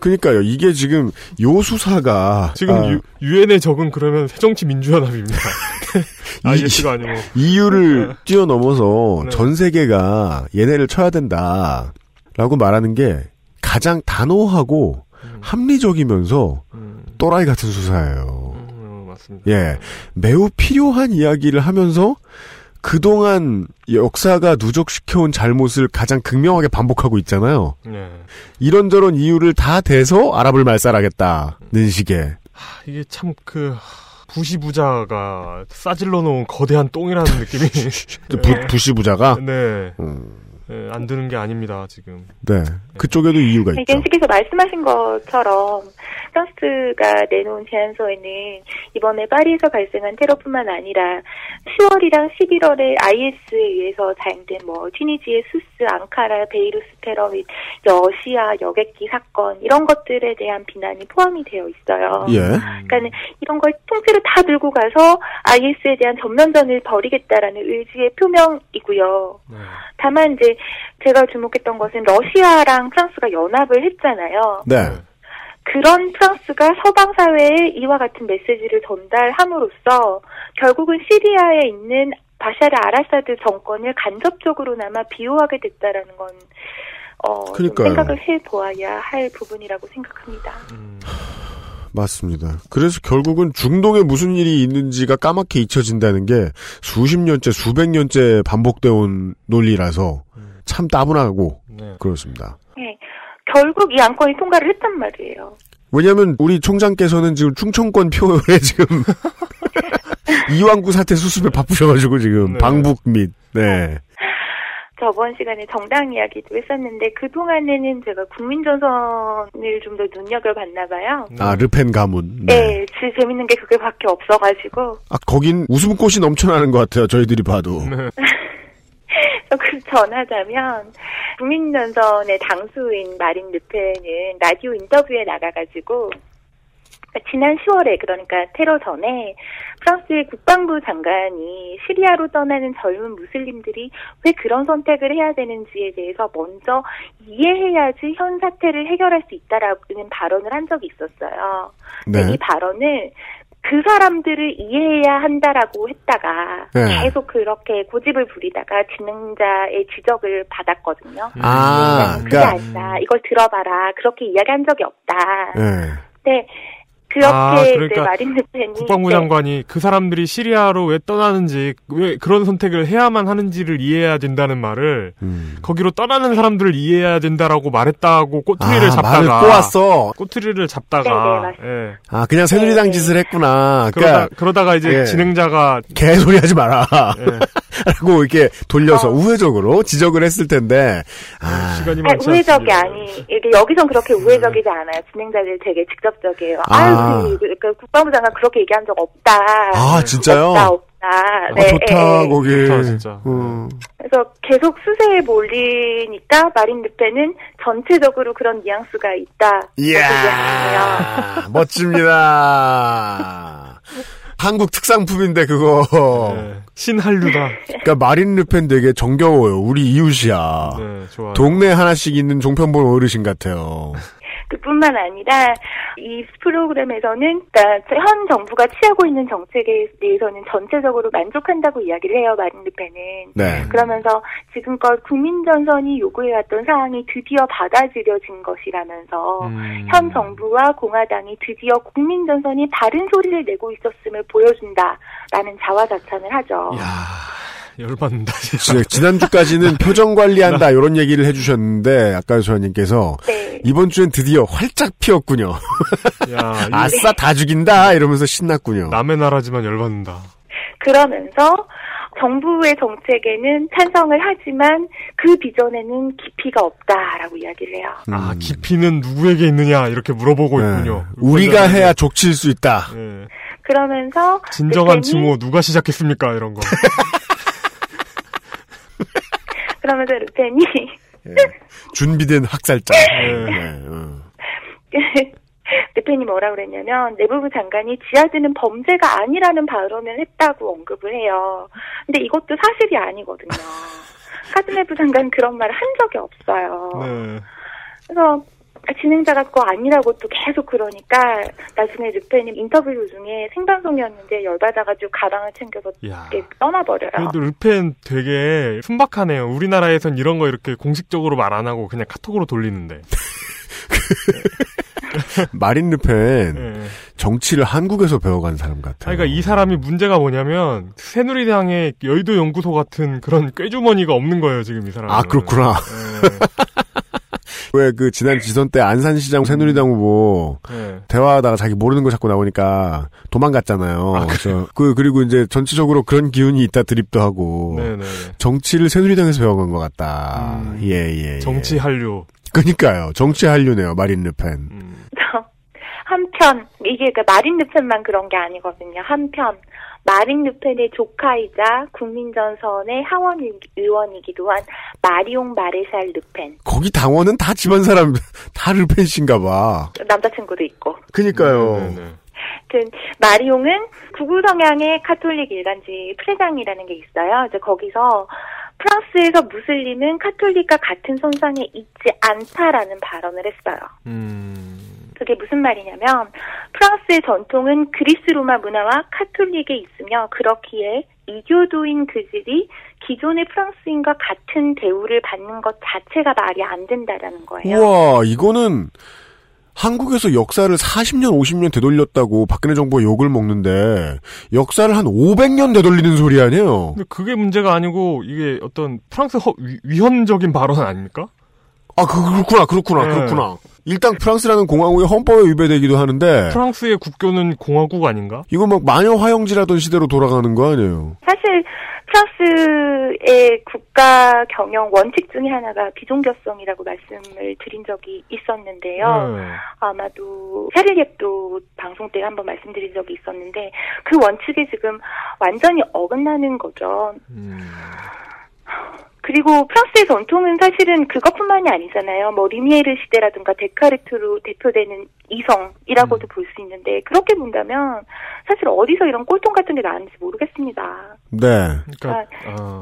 그러니까요. 이게 지금 요 수사가 지금 유엔의 적은 그러면 새정치민주연합입니다. IS가 아니고 EU를 뛰어넘어서 네. 전 세계가 얘네를 쳐야 된다라고 말하는 게 가장 단호하고 합리적이면서 또라이 같은 수사예요. 예, 매우 필요한 이야기를 하면서 그동안 역사가 누적시켜온 잘못을 가장 극명하게 반복하고 있잖아요. 네. 이런저런 이유를 다 대서 아랍을 말살하겠다는 식의. 이게 참 부시 부자가 싸질러 놓은 거대한 똥이라는 느낌이. 부시 부자가? 네. 네, 안 드는 게 아닙니다, 지금. 네. 그쪽에도 이유가 있죠. 겐식께서 말씀하신 것처럼 프랑스가 내놓은 제안서에는 이번에 파리에서 발생한 테러뿐만 아니라 10월이랑 11월에 IS에 의해서 자행된 뭐 튀니지의 수스, 앙카라, 베이루스 테러 및 러시아 여객기 사건 이런 것들에 대한 비난이 포함이 되어 있어요. 예. 그러니까 이런 걸 통째로 다 들고 가서 IS에 대한 전면전을 벌이겠다라는 의지의 표명이고요. 다만 이제 제가 주목했던 것은 러시아랑 프랑스가 연합을 했잖아요. 네. 그런 프랑스가 서방 사회에 이와 같은 메시지를 전달함으로써 결국은 시리아에 있는 바샤르 아라사드 정권을 간접적으로나마 비호하게 됐다라는 건 생각을 해보아야 할 부분이라고 생각합니다. 맞습니다. 그래서 결국은 중동에 무슨 일이 있는지가 까맣게 잊혀진다는 게 수십 년째, 수백 년째 반복되어 온 논리라서 참 따분하고 그렇습니다. 네. 결국 이 안건이 통과를 했단 말이에요. 왜냐하면 우리 총장께서는 지금 충청권 표에 지금 이완구 사태 수습에 바쁘셔가지고 지금 방북 및 저번 시간에 정당 이야기도 했었는데 그동안에는 제가 국민전선을 좀 더 눈여겨봤나 봐요. 르펜 가문. 네. 제일 재밌는 게 그게 밖에 없어가지고. 거긴 웃음꽃이 넘쳐나는 것 같아요. 저희들이 봐도. 조금 전하자면 국민연선의 당수인 마린 르펜은 라디오 인터뷰에 나가가지고 지난 10월에 그러니까 테러 전에 프랑스의 국방부 장관이 시리아로 떠나는 젊은 무슬림들이 왜 그런 선택을 해야 되는지에 대해서 먼저 이해해야지 현 사태를 해결할 수 있다라는 발언을 한 적이 있었어요. 네. 근데 이 발언을 그 사람들을 이해해야 한다라고 했다가 네. 계속 그렇게 고집을 부리다가 진행자의 지적을 받았거든요. 아, 그게 아니다. 이걸 들어봐라. 그렇게 이야기한 적이 없다. 네. 근데 그렇게 그러니까 마린 르펜이 국방부 장관이 네. 그 사람들이 시리아로 왜 떠나는지 왜 그런 선택을 해야만 하는지를 이해해야 된다는 말을 거기로 떠나는 사람들을 이해해야 된다라고 말했다고 꼬투리를 잡다가 말을 꼬았어. 꼬투리를 잡다가 예. 아 그냥 새누리당 짓을 했구나. 그러니까, 그러다가 이제 예. 진행자가 개소리하지 마라 예. 라고 이렇게 돌려서 우회적으로 지적을 했을 텐데 시간이 많지 우회적이 아니 여기선 그렇게 우회적이지 않아요. 진행자들 되게 직접적이에요. 그러니까 국방부 장관 그렇게 얘기한 적 없다. 아 진짜요? 없다. 네, 좋다 예, 거기. 좋다, 진짜. 그래서 계속 수세에 몰리니까 마린 르펜은 전체적으로 그런 뉘앙스가 있다. 이야 멋집니다. 한국 특산품인데 그거 네, 신한류다. 그러니까 마린 르펜 되게 정겨워요. 우리 이웃이야. 네, 좋아요. 동네 하나씩 있는 종편본 어르신 같아요. 그뿐만 아니라 이 프로그램에서는 그러니까 현 정부가 취하고 있는 정책에 대해서는 전체적으로 만족한다고 이야기를 해요. 마린 르펜은. 네. 그러면서 지금껏 국민전선이 요구해왔던 사항이 드디어 받아들여진 것이라면서 현 정부와 공화당이 드디어 국민전선이 바른 소리를 내고 있었음을 보여준다라는 자화자찬을 하죠. 이야. 열받는다. 지난주까지는 표정관리한다 이런 얘기를 해주셨는데 아까 소연님께서 네. 이번 주엔 드디어 활짝 피었군요. 야, 아싸 다 죽인다 이러면서 신났군요. 남의 나라지만 열받는다. 그러면서 정부의 정책에는 찬성을 하지만 그 비전에는 깊이가 없다라고 이야기를 해요. 아 깊이는 누구에게 있느냐 이렇게 물어보고 네. 있군요. 우리가 해야 족칠 수 있다. 네. 그러면서 진정한 증오 누가 시작했습니까 이런 거. 그러면서 르펜이 예. 준비된 학살자 르펜이 뭐라고 그랬냐면 내무부 장관이 지하드는 범죄가 아니라는 발언을 했다고 언급을 해요. 근데 이것도 사실이 아니거든요. 카즈네부 장관 그런 말을 한 적이 없어요. 네. 그래서 진행자가 그거 아니라고 또 계속 그러니까 나중에 르펜이 인터뷰 중에 생방송이었는데 열받아가지고 가방을 챙겨서 떠나버려요. 그래도 르펜 되게 순박하네요. 우리나라에선 이런 거 이렇게 공식적으로 말 안 하고 그냥 카톡으로 돌리는데. 마린 르펜 네. 정치를 한국에서 배워간 사람 같아요. 그러니까 이 사람이 문제가 뭐냐면 새누리당의 여의도 연구소 같은 그런 꾀주머니가 없는 거예요. 지금 이 사람은. 아 그렇구나. 네. 왜 그 지난 지선 때 안산시장 새누리당 후보 네. 대화하다가 자기 모르는 거 자꾸 나오니까 도망갔잖아요. 아, 그리고 이제 전체적으로 그런 기운이 있다 드립도 하고 네, 네. 정치를 새누리당에서 배워간 것 같다. 예. 정치 한류. 그러니까요. 정치 한류네요. 마린 르펜. 한편 이게 그러니까 마린 르펜만 그런 게 아니거든요. 한편 마린 르펜의 조카이자 국민전선의 하원 의원이기도 한 마리옹 마레샬 르펜. 거기 당원은 다 집안 사람 다 르펜신가 봐. 남자친구도 있고. 그러니까요. 네네네. 마리옹은 극우 성향의 카톨릭 일간지 프레장이라는 게 있어요. 이제 거기서 프랑스에서 무슬림은 카톨릭과 같은 선상에 있지 않다라는 발언을 했어요. 그게 무슨 말이냐면 프랑스의 전통은 그리스 로마 문화와 카톨릭에 있으며 그렇기에 이교도인 그들이 기존의 프랑스인과 같은 대우를 받는 것 자체가 말이 안 된다라는 거예요. 우와 이거는 한국에서 역사를 40년 50년 되돌렸다고 박근혜 정부가 욕을 먹는데 역사를 한 500년 되돌리는 소리 아니에요? 근데 그게 문제가 아니고 이게 어떤 프랑스 위헌적인 발언 아닙니까? 아, 그렇구나. 일단 프랑스라는 공화국의 헌법에 위배되기도 하는데. 프랑스의 국교는 공화국 아닌가? 이거 막 마녀 화영지라던 시대로 돌아가는 거 아니에요? 사실, 프랑스의 국가 경영 원칙 중에 하나가 비종교성이라고 말씀을 드린 적이 있었는데요. 아마도 샤를드골 방송 때 한번 말씀드린 적이 있었는데, 그 원칙에 지금 완전히 어긋나는 거죠. 그리고 프랑스의 전통은 사실은 그것뿐만이 아니잖아요. 뭐 리미에르 시대라든가 데카르트로 대표되는 이성이라고도 볼 수 있는데, 그렇게 본다면 사실 어디서 이런 꼴통 같은 게 나왔는지 모르겠습니다. 네. 그러니까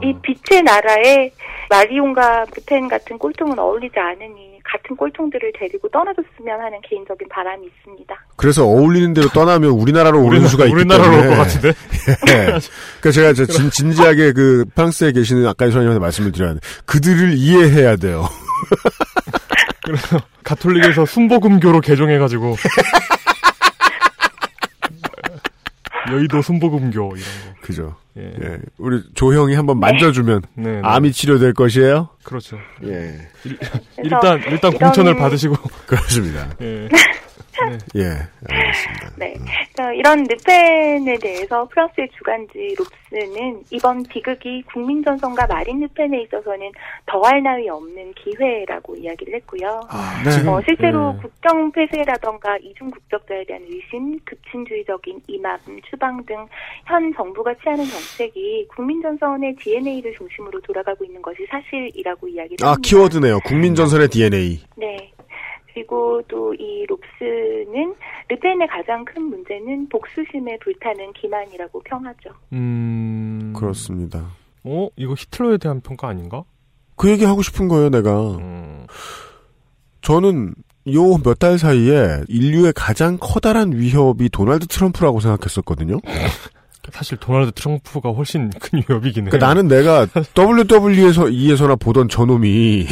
이 빛의 나라에 마리옹과 르펜 같은 꼴통은 어울리지 않으니 같은 꼴통들을 데리고 떠나줬으면 하는 개인적인 바람이 있습니다. 그래서 어울리는 대로 떠나면 우리나라로 오는 수가 있기 때문에. 우리나라로 올 것 같은데? 네. 그러니까 제가 진지하게 그 프랑스에 계시는 아까 선생님한테 말씀을 드려야 하는데, 그들을 이해해야 돼요. 그래서 가톨릭에서 순복음교로 개종해가지고 여의도 순복음교 이런 거. 그죠. 예. 예. 우리 조형이 한번 만져주면 네, 네. 암이 치료될 것이에요. 그렇죠. 예. 일단 공천을 받으시고 그렇습니다. 예. 네. 예, 알겠습니다. 네. 이런 르펜에 대해서 프랑스의 주간지 롭스는 이번 비극이 국민전선과 마린 르펜에 있어서는 더할 나위 없는 기회라고 이야기를 했고요. 아, 네. 실제로 네. 국경 폐쇄라던가 이중 국적자에 대한 의심, 급진주의적인 임함, 추방 등 현 정부가 취하는 정책이 국민전선의 DNA를 중심으로 돌아가고 있는 것이 사실이라고 이야기를 합니다. 키워드네요. 국민전선의 DNA. 네. 그리고 또 이 롭스는 르펜의 가장 큰 문제는 복수심에 불타는 기만이라고 평하죠. 그렇습니다. 이거 히틀러에 대한 평가 아닌가? 그 얘기 하고 싶은 거예요, 내가. 저는 요 몇 달 사이에 인류의 가장 커다란 위협이 도널드 트럼프라고 생각했었거든요. 사실 도널드 트럼프가 훨씬 큰 위협이긴 해요. 그러니까 나는 내가 WWE에서나 보던 저놈이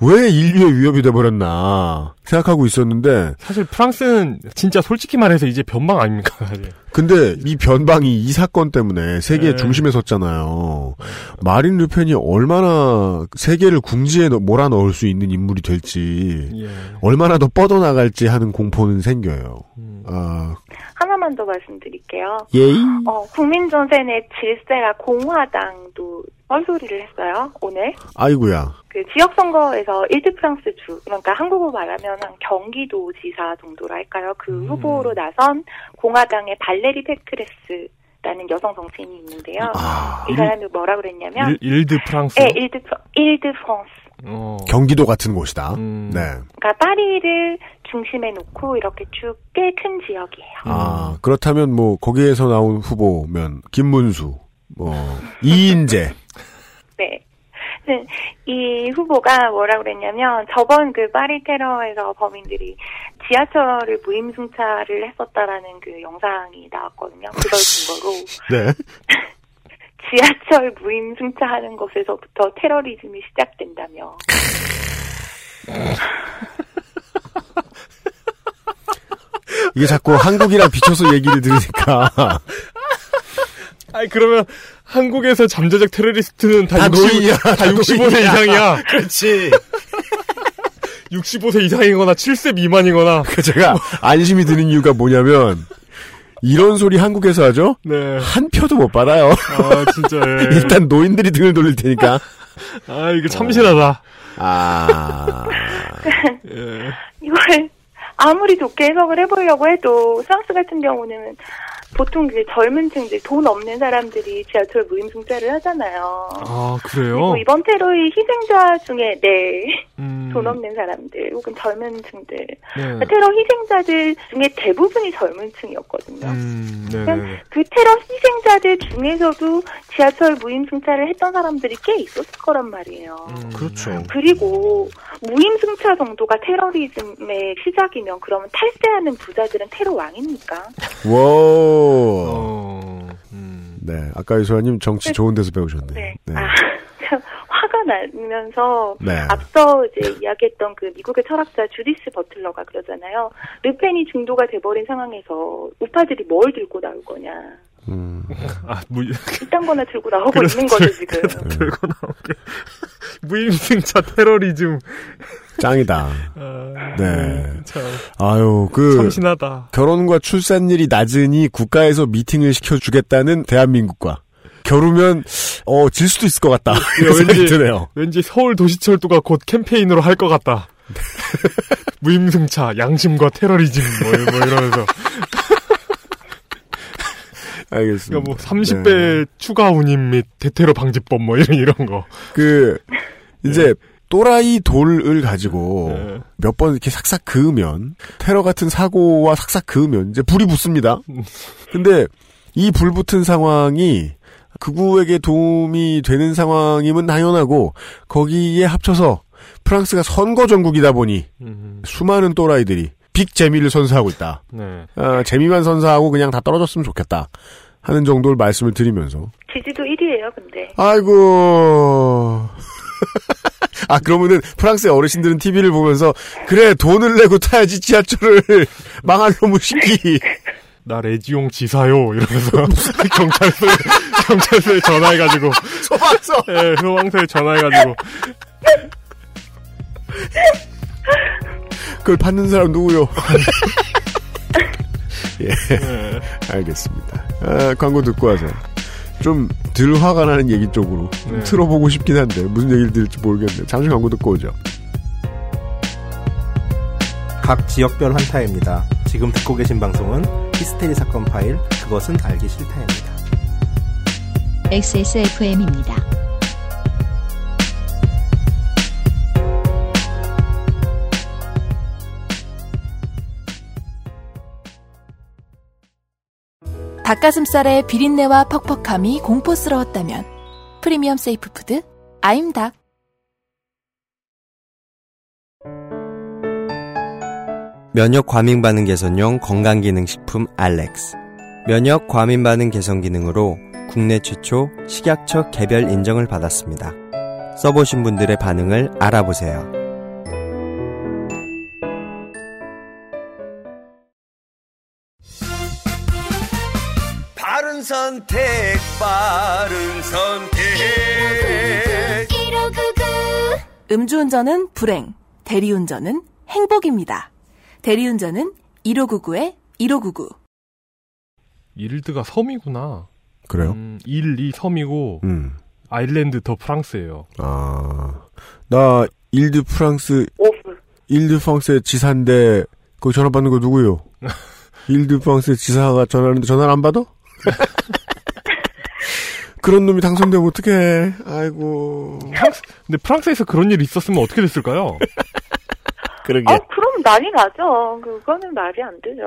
왜 인류의 위협이 돼버렸나 생각하고 있었는데, 사실 프랑스는 진짜 솔직히 말해서 이제 변방 아닙니까? 근데 이 변방이 이 사건 때문에 세계의 중심에 섰잖아요. 마린 르펜이 얼마나 세계를 궁지에 몰아넣을 수 있는 인물이 될지, 얼마나 더 뻗어나갈지 하는 공포는 생겨요. 하나만 더 말씀드릴게요. 국민전선의 질세라 공화당도 뻘소리를 했어요, 오늘. 아이고야. 그 지역선거에서 일드 프랑스 주, 그러니까 한국으로 말하면 한 경기도지사 정도라 할까요? 그 후보로 나선 공화당의 발레리 페크레스 라는 여성 정치인이 있는데요. 이 사람이 뭐라 그랬냐면 일드 프랑스. 네, 일드 프랑스. 경기도 같은 곳이다. 네. 그러니까 파리를 중심에 놓고 이렇게 쭉 꽤 큰 지역이에요. 그렇다면 뭐 거기에서 나온 후보면 김문수, 뭐 이인재. 네. 이 후보가 뭐라 그랬냐면, 저번 그 파리 테러에서 범인들이 지하철을 무임승차를 했었다라는 그 영상이 나왔거든요. 그걸 근거로 네. 지하철 무임승차하는 것에서부터 테러리즘이 시작된다며. 이게 자꾸 한국이랑 비춰서 얘기를 들으니까. 아니 그러면 한국에서 잠재적 테러리스트는 다 노인이야. 다 65세 이상이야. 그렇지. 65세 이상이거나 7세 미만이거나. 그 제가 안심이 드는 이유가 뭐냐면, 이런 소리 한국에서 하죠? 네. 한 표도 못 받아요. 진짜. 예. 일단 노인들이 등을 돌릴 테니까. 이거 참신하다. 예. 이걸 아무리 좋게 해석을 해보려고 해도 프랑스 같은 경우는 보통 그 젊은 층들, 돈 없는 사람들이 지하철 무임승차를 하잖아요. 그래요? 그리고 이번 테러의 희생자 중에, 돈 없는 사람들, 혹은 젊은 층들. 네. 테러 희생자들 중에 대부분이 젊은 층이었거든요. 그 테러 희생자들 중에서도 지하철 무임승차를 했던 사람들이 꽤 있었을 거란 말이에요. 그렇죠. 그리고 무임승차 정도가 테러리즘의 시작이면, 그러면 탈세하는 부자들은 테러 왕입니까? 와우. 네, 아까 이소아님 정치 좋은 데서 배우셨네요. 네. 네. 화가 나면서 앞서 이제 이야기했던 그 미국의 철학자 주디스 버틀러가 그러잖아요. 르펜이 중도가 돼버린 상황에서 우파들이 뭘 들고 나올 거냐. 이딴 거나 들고 나오고 있는 거죠 지금. 들고 나오게. 무임승차 테러리즘. 짱이다. 네. 참. 아유, 참신하다. 결혼과 출산율이 낮으니 국가에서 미팅을 시켜주겠다는 대한민국과. 겨루면 질 수도 있을 것 같다. 이런 생각이 드네요. 왠지 서울 도시철도가 곧 캠페인으로 할 것 같다. 무임승차, 양심과 테러리즘, 이러면서. 알겠습니다. 그러니까 뭐 30배 네. 추가 운임 및 대테러 방지법 뭐 이런 거. 그 이제 네. 또라이 돌을 가지고 네. 몇 번 이렇게 삭삭 그으면 테러 같은 사고와 삭삭 그으면 이제 불이 붙습니다. 근데 이 불 붙은 상황이 극우에게 도움이 되는 상황임은 당연하고 거기에 합쳐서 프랑스가 선거 전국이다 보니 수많은 또라이들이 빅 재미를 선사하고 있다. 네. 재미만 선사하고 그냥 다 떨어졌으면 좋겠다 하는 정도를 말씀을 드리면서 지지도 1위예요, 근데. 아이고. 아 그러면은 프랑스의 어르신들은 TV를 보면서 그래 돈을 내고 타야지 지하철을 망할 놈의 시끼. 나 레지용 지사요 이러면서 경찰서에 전화해가지고 소방서. 예, 소방서에 전화해가지고. 그걸 받는 사람 누구요? 예, 네. 알겠습니다. 아, 광고 듣고 하세요. 좀 덜 화가 나는 얘기 쪽으로 네. 틀어보고 싶긴 한데 무슨 얘기를 들을지 모르겠네요. 잠시 광고 듣고 오죠. 각 지역별 환타입니다. 지금 듣고 계신 방송은 히스테리 사건 파일 그것은 알기 싫다입니다. XSFM입니다. 닭가슴살의 비린내와 퍽퍽함이 공포스러웠다면 프리미엄 세이프푸드 아임닭. 면역 과민 반응 개선용 건강기능식품 알렉스. 면역 과민 반응 개선 기능으로 국내 최초 식약처 개별 인정을 받았습니다. 써보신 분들의 반응을 알아보세요. 선택, 빠른 선택. 1599. 음주운전은 불행, 대리운전은 행복입니다. 대리운전은 1599-1599. 일드가 섬이구나. 그래요? 일이 섬이고 아일랜드 더 프랑스예요. 아, 나 일드 프랑스, 일드 프랑스의 지사인데 거기 전화 받는 거 누구요? 일드 프랑스의 지사가 전화하는데 전화를 안 받아? 그런 놈이 당선되면 어떡해. 아이고. 근데 프랑스에서 그런 일이 있었으면 어떻게 됐을까요? 그러게. 아, 그럼 난리 나죠. 그거는 말이 안 되죠.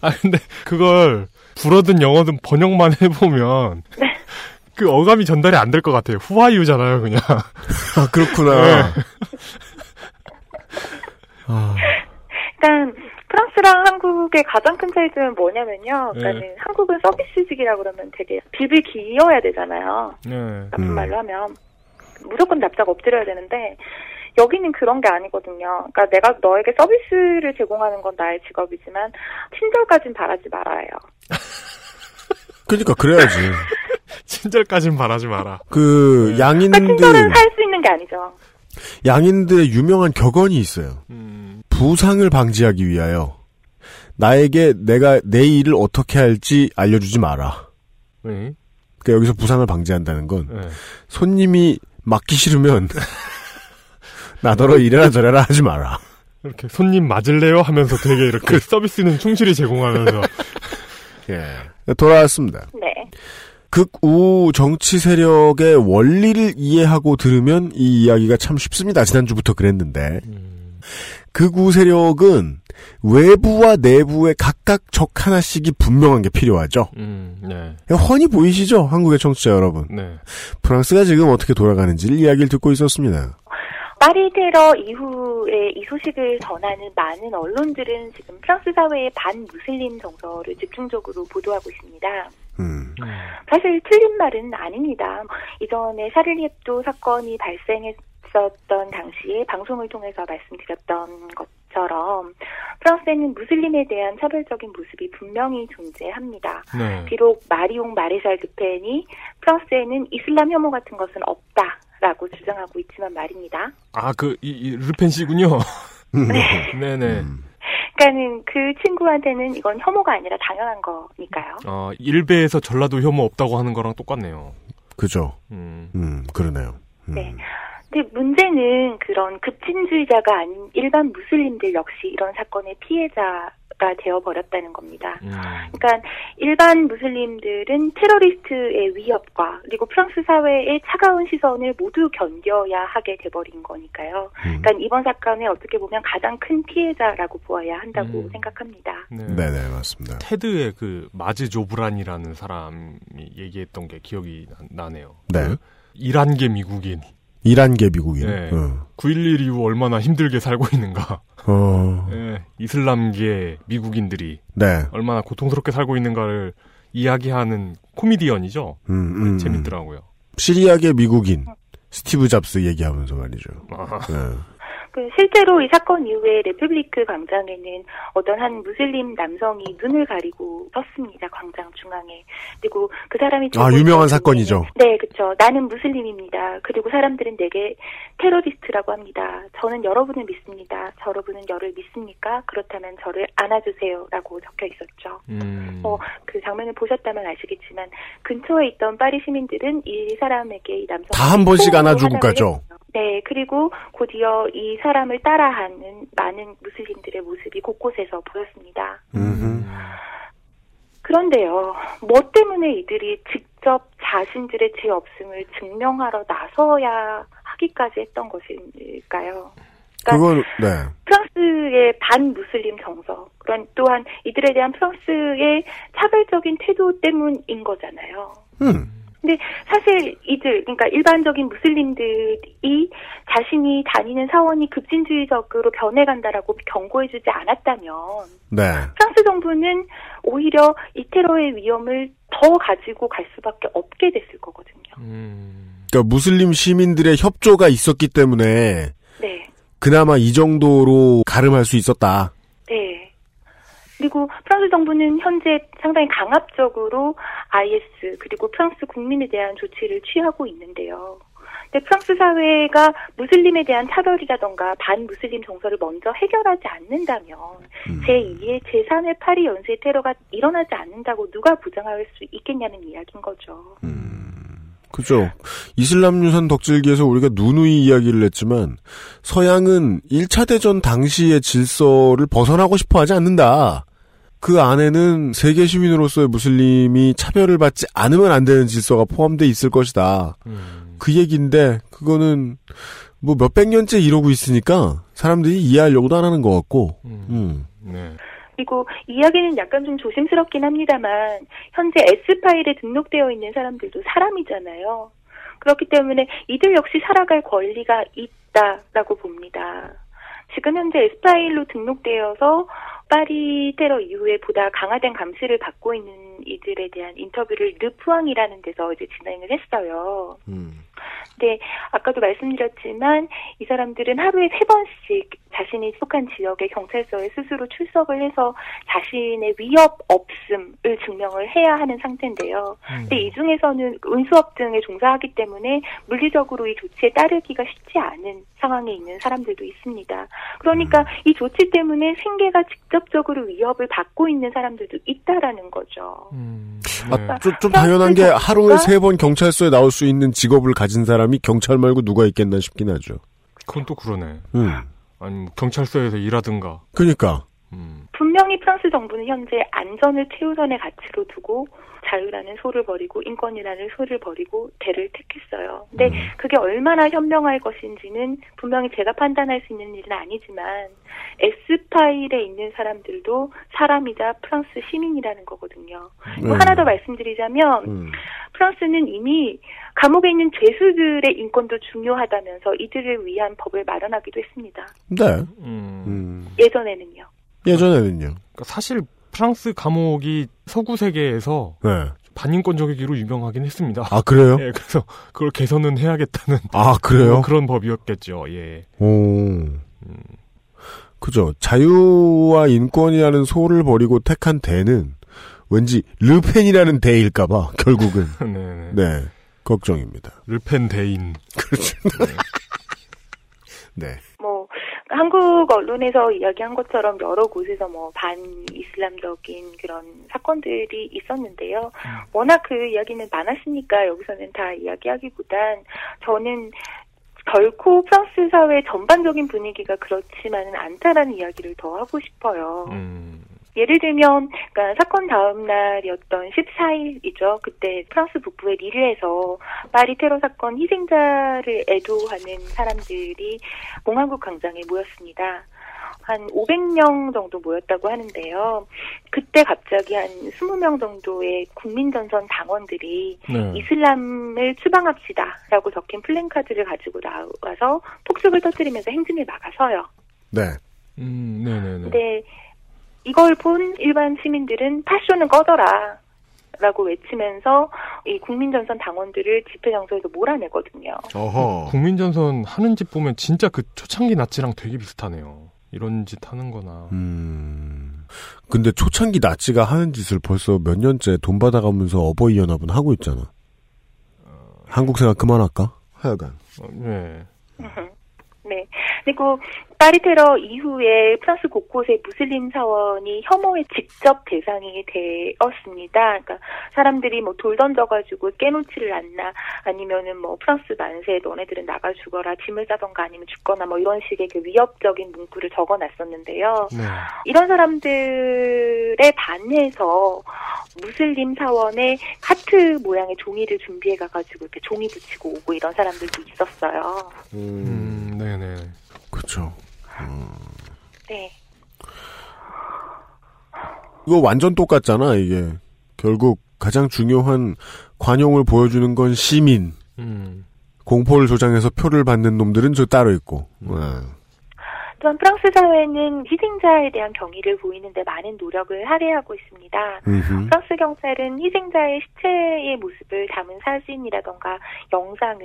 아, 근데 그걸 불어든 영어든 번역만 해보면 네. 그 어감이 전달이 안 될 것 같아요. 후아유잖아요, 그냥. 아, 그렇구나. 네. 아. 일단 프랑스랑 한국의 가장 큰 차이점은 뭐냐면요. 그러니까 네. 한국은 서비스직이라고 그러면 되게 빌빌 기어야 되잖아요. 네. 나쁜 말로 하면. 무조건 납작 엎드려야 되는데 여기는 그런 게 아니거든요. 그러니까 내가 너에게 서비스를 제공하는 건 나의 직업이지만 친절까진 바라지 말아요. 그러니까 그래야지. 친절까진 바라지 마라. 그 양인들. 그러니까 친절은 살 수 있는 게 아니죠. 양인들의 유명한 격언이 있어요. 부상을 방지하기 위하여 나에게 내가 내 일을 어떻게 할지 알려주지 마라. 그러니까 여기서 부상을 방지한다는 건 손님이 맞기 싫으면 나더러 이래라 저래라 하지 마라. 이렇게 손님 맞을래요 하면서 되게 이렇게 서비스는 충실히 제공하면서 예. 돌아왔습니다. 네. 극우 정치 세력의 원리를 이해하고 들으면 이 이야기가 참 쉽습니다. 지난주부터 그랬는데 극우 세력은 외부와 내부의 각각 적 하나씩이 분명한 게 필요하죠. 네. 훤히 보이시죠? 한국의 청취자 여러분. 네. 프랑스가 지금 어떻게 돌아가는지를 이야기를 듣고 있었습니다. 파리 테러 이후에 이 소식을 전하는 많은 언론들은 지금 프랑스 사회의 반무슬림 정서를 집중적으로 보도하고 있습니다. 사실 틀린 말은 아닙니다. 이전에 샤를리 heb도 사건이 발생했었던 당시에 방송을 통해서 말씀드렸던 것처럼 프랑스에는 무슬림에 대한 차별적인 모습이 분명히 존재합니다. 네. 비록 마리옹 마레샬 르펜이 프랑스에는 이슬람 혐오 같은 것은 없다라고 주장하고 있지만 말입니다. 아, 그 이 르펜 씨군요. 네. 네네. 그러니까는 그 친구한테는 이건 혐오가 아니라 당연한 거니까요. 아, 일베에서 전라도 혐오 없다고 하는 거랑 똑같네요. 그죠. 그러네요. 네. 근데 문제는 그런 급진주의자가 아닌 일반 무슬림들 역시 이런 사건의 피해자 국가가 되어버렸다는 겁니다. 그러니까 일반 무슬림들은 테러리스트의 위협과 그리고 프랑스 사회의 차가운 시선을 모두 견뎌야 하게 돼버린 거니까요. 그러니까 이번 사건에 어떻게 보면 가장 큰 피해자라고 보아야 한다고 생각합니다. 네, 맞습니다. 테드의 그 마즈 조브란이라는 사람이 얘기했던 게 기억이 나네요. 네. 그 이란계 미국인. 네. 9.11 이후 얼마나 힘들게 살고 있는가. 네. 이슬람계 미국인들이. 네. 얼마나 고통스럽게 살고 있는가를 이야기하는 코미디언이죠. 재밌더라고요. 시리아계 미국인. 스티브 잡스 얘기하면서 말이죠. 실제로 이 사건 이후에 레public 광장에는 어떤 한 무슬림 남성이 눈을 가리고 섰습니다. 광장 중앙에. 그리고 그 사람이 유명한 사건이죠. 네, 그렇죠. 나는 무슬림입니다. 그리고 사람들은 내게 테러리스트라고 합니다. 저는 여러분을 믿습니다. 여러분은 저를 믿습니까? 그렇다면 저를 안아주세요라고 적혀 있었죠. 그 장면을 보셨다면 아시겠지만 근처에 있던 파리 시민들은 이 사람에게 이 남성 다 한 번씩 안아주고 가죠. 네, 그리고 곧이어 이 사람을 따라하는 많은 무슬림들의 모습이 곳곳에서 보였습니다. 그런데요, 뭐 때문에 이들이 직접 자신들의 죄 없음을 증명하러 나서야 하기까지 했던 것일까요? 그러니까 프랑스의 반무슬림 정서, 또한 이들에 대한 프랑스의 차별적인 태도 때문인 거잖아요. 근데 사실 이들, 그러니까 일반적인 무슬림들이 자신이 다니는 사원이 급진주의적으로 변해간다라고 경고해주지 않았다면, 네, 프랑스 정부는 오히려 이 테러의 위험을 더 가지고 갈 수밖에 없게 됐을 거거든요. 그러니까 무슬림 시민들의 협조가 있었기 때문에, 네, 그나마 이 정도로 가름할 수 있었다. 네. 그리고 프랑스 정부는 현재 상당히 강압적으로 IS 그리고 프랑스 국민에 대한 조치를 취하고 있는데요. 근데 프랑스 사회가 무슬림에 대한 차별이라던가 반무슬림 정서를 먼저 해결하지 않는다면 제2의 제3의 파리 연쇄 테러가 일어나지 않는다고 누가 보장할 수 있겠냐는 이야기인 거죠. 그죠. 이슬람 유산 덕질기에서 우리가 누누이 이야기를 했지만 서양은 1차 대전 당시의 질서를 벗어나고 싶어 하지 않는다. 그 안에는 세계 시민으로서의 무슬림이 차별을 받지 않으면 안 되는 질서가 포함되어 있을 것이다. 그 얘기인데 그거는 뭐 몇백 년째 이러고 있으니까 사람들이 이해하려고도 안 하는 것 같고. 네. 그리고 이야기는 약간 좀 조심스럽긴 합니다만 현재 S파일에 등록되어 있는 사람들도 사람이잖아요. 그렇기 때문에 이들 역시 살아갈 권리가 있다라고 봅니다. 지금 현재 S파일로 등록되어서 파리 테러 이후에 보다 강화된 감시를 받고 있는 이들에 대한 인터뷰를 르푸앙이라는 데서 이제 진행을 했어요. 근데 아까도 말씀드렸지만 이 사람들은 하루에 3번씩 자신이 속한 지역의 경찰서에 스스로 출석을 해서 자신의 위협 없음을 증명을 해야 하는 상태인데요. 근데 이 중에서는 운수업 등에 종사하기 때문에 물리적으로 이 조치에 따르기가 쉽지 않은 상황에 있는 사람들도 있습니다. 그러니까 이 조치 때문에 생계가 직접적으로 위협을 받고 있는 사람들도 있다라는 거죠. 그러니까 좀 당연한 게 하루에 3번 경찰서에 나올 수 있는 직업을 가진 사람이 경찰 말고 누가 있겠나 싶긴 하죠. 그건 또 그러네. 아니 경찰서에서 일하든가. 그러니까. 분명히 프랑스 정부는 현재 안전을 최우선의 가치로 두고 자유라는 소를 버리고 인권이라는 소를 버리고 대를 택했어요. 근데 그게 얼마나 현명할 것인지는 분명히 제가 판단할 수 있는 일은 아니지만 S파일에 있는 사람들도 사람이자 프랑스 시민이라는 거거든요. 하나 더 말씀드리자면 프랑스는 이미 감옥에 있는 죄수들의 인권도 중요하다면서 이들을 위한 법을 마련하기도 했습니다. 네. 예전에는요. 그러니까 사실 프랑스 감옥이 서구 세계에서 반인권적이기로 유명하긴 했습니다. 아, 그래요? 예, 그래서 그걸 개선은 해야겠다는. 아, 그래요? 그런 법이었겠죠. 예. 그죠. 자유와 인권이라는 소를 버리고 택한 대는 왠지 르펜이라는 대일까봐 결국은. 네, 걱정입니다. 르펜 대인. 그렇죠. 네. 한국 언론에서 이야기한 것처럼 여러 곳에서 반이슬람적인 그런 사건들이 있었는데요. 워낙 그 이야기는 많았으니까 여기서는 다 이야기하기보단 저는 결코 프랑스 사회 전반적인 분위기가 그렇지만은 않다라는 이야기를 더 하고 싶어요. 예를 들면, 그러니까 사건 다음 날이었던 14일이죠. 그때 프랑스 북부의 리르에서 파리 테러 사건 희생자를 애도하는 사람들이 공항국 광장에 모였습니다. 한 500명 정도 모였다고 하는데요. 그때 갑자기 한 20명 정도의 국민전선 당원들이 네. 이슬람을 추방합시다라고 적힌 플랜카드를 가지고 나와서 폭죽을 터뜨리면서 행진을 막아서요. 네. 네네네. 네. 이걸 본 일반 시민들은 파쇼는 꺼져라 라고 외치면서 이 국민전선 당원들을 집회 장소에서 몰아내거든요. 어허. 국민전선 하는 짓 보면 진짜 그 초창기 나치랑 되게 비슷하네요. 이런 짓 하는 거나. 근데 초창기 나치가 하는 짓을 벌써 몇 년째 돈 받아가면서 어버이 연합은 하고 있잖아. 한국 생각 그만할까? 하여간. 네. 네. 그리고 파리 테러 이후에 프랑스 곳곳의 무슬림 사원이 혐오의 직접 대상이 되었습니다. 그러니까 사람들이 뭐 돌 던져가지고 깨놓지를 않나, 아니면은 뭐 프랑스 만세 너네들은 나가 죽어라, 짐을 싸던가 아니면 죽거나 뭐 이런 식의 그 위협적인 문구를 적어놨었는데요. 네. 이런 사람들에 반해서 무슬림 사원에 하트 모양의 종이를 준비해가지고 이렇게 종이 붙이고 오고 이런 사람들도 있었어요. 네네. 그렇죠. 네. 이거 완전 똑같잖아. 이게 결국 가장 중요한 관용을 보여주는 건 시민. 공포를 조장해서 표를 받는 놈들은 저 따로 있고. 또한 프랑스 사회는 희생자에 대한 경의를 보이는데 많은 노력을 할애하고 있습니다. 프랑스 경찰은 희생자의 시체의 모습을 담은 사진이라던가 영상을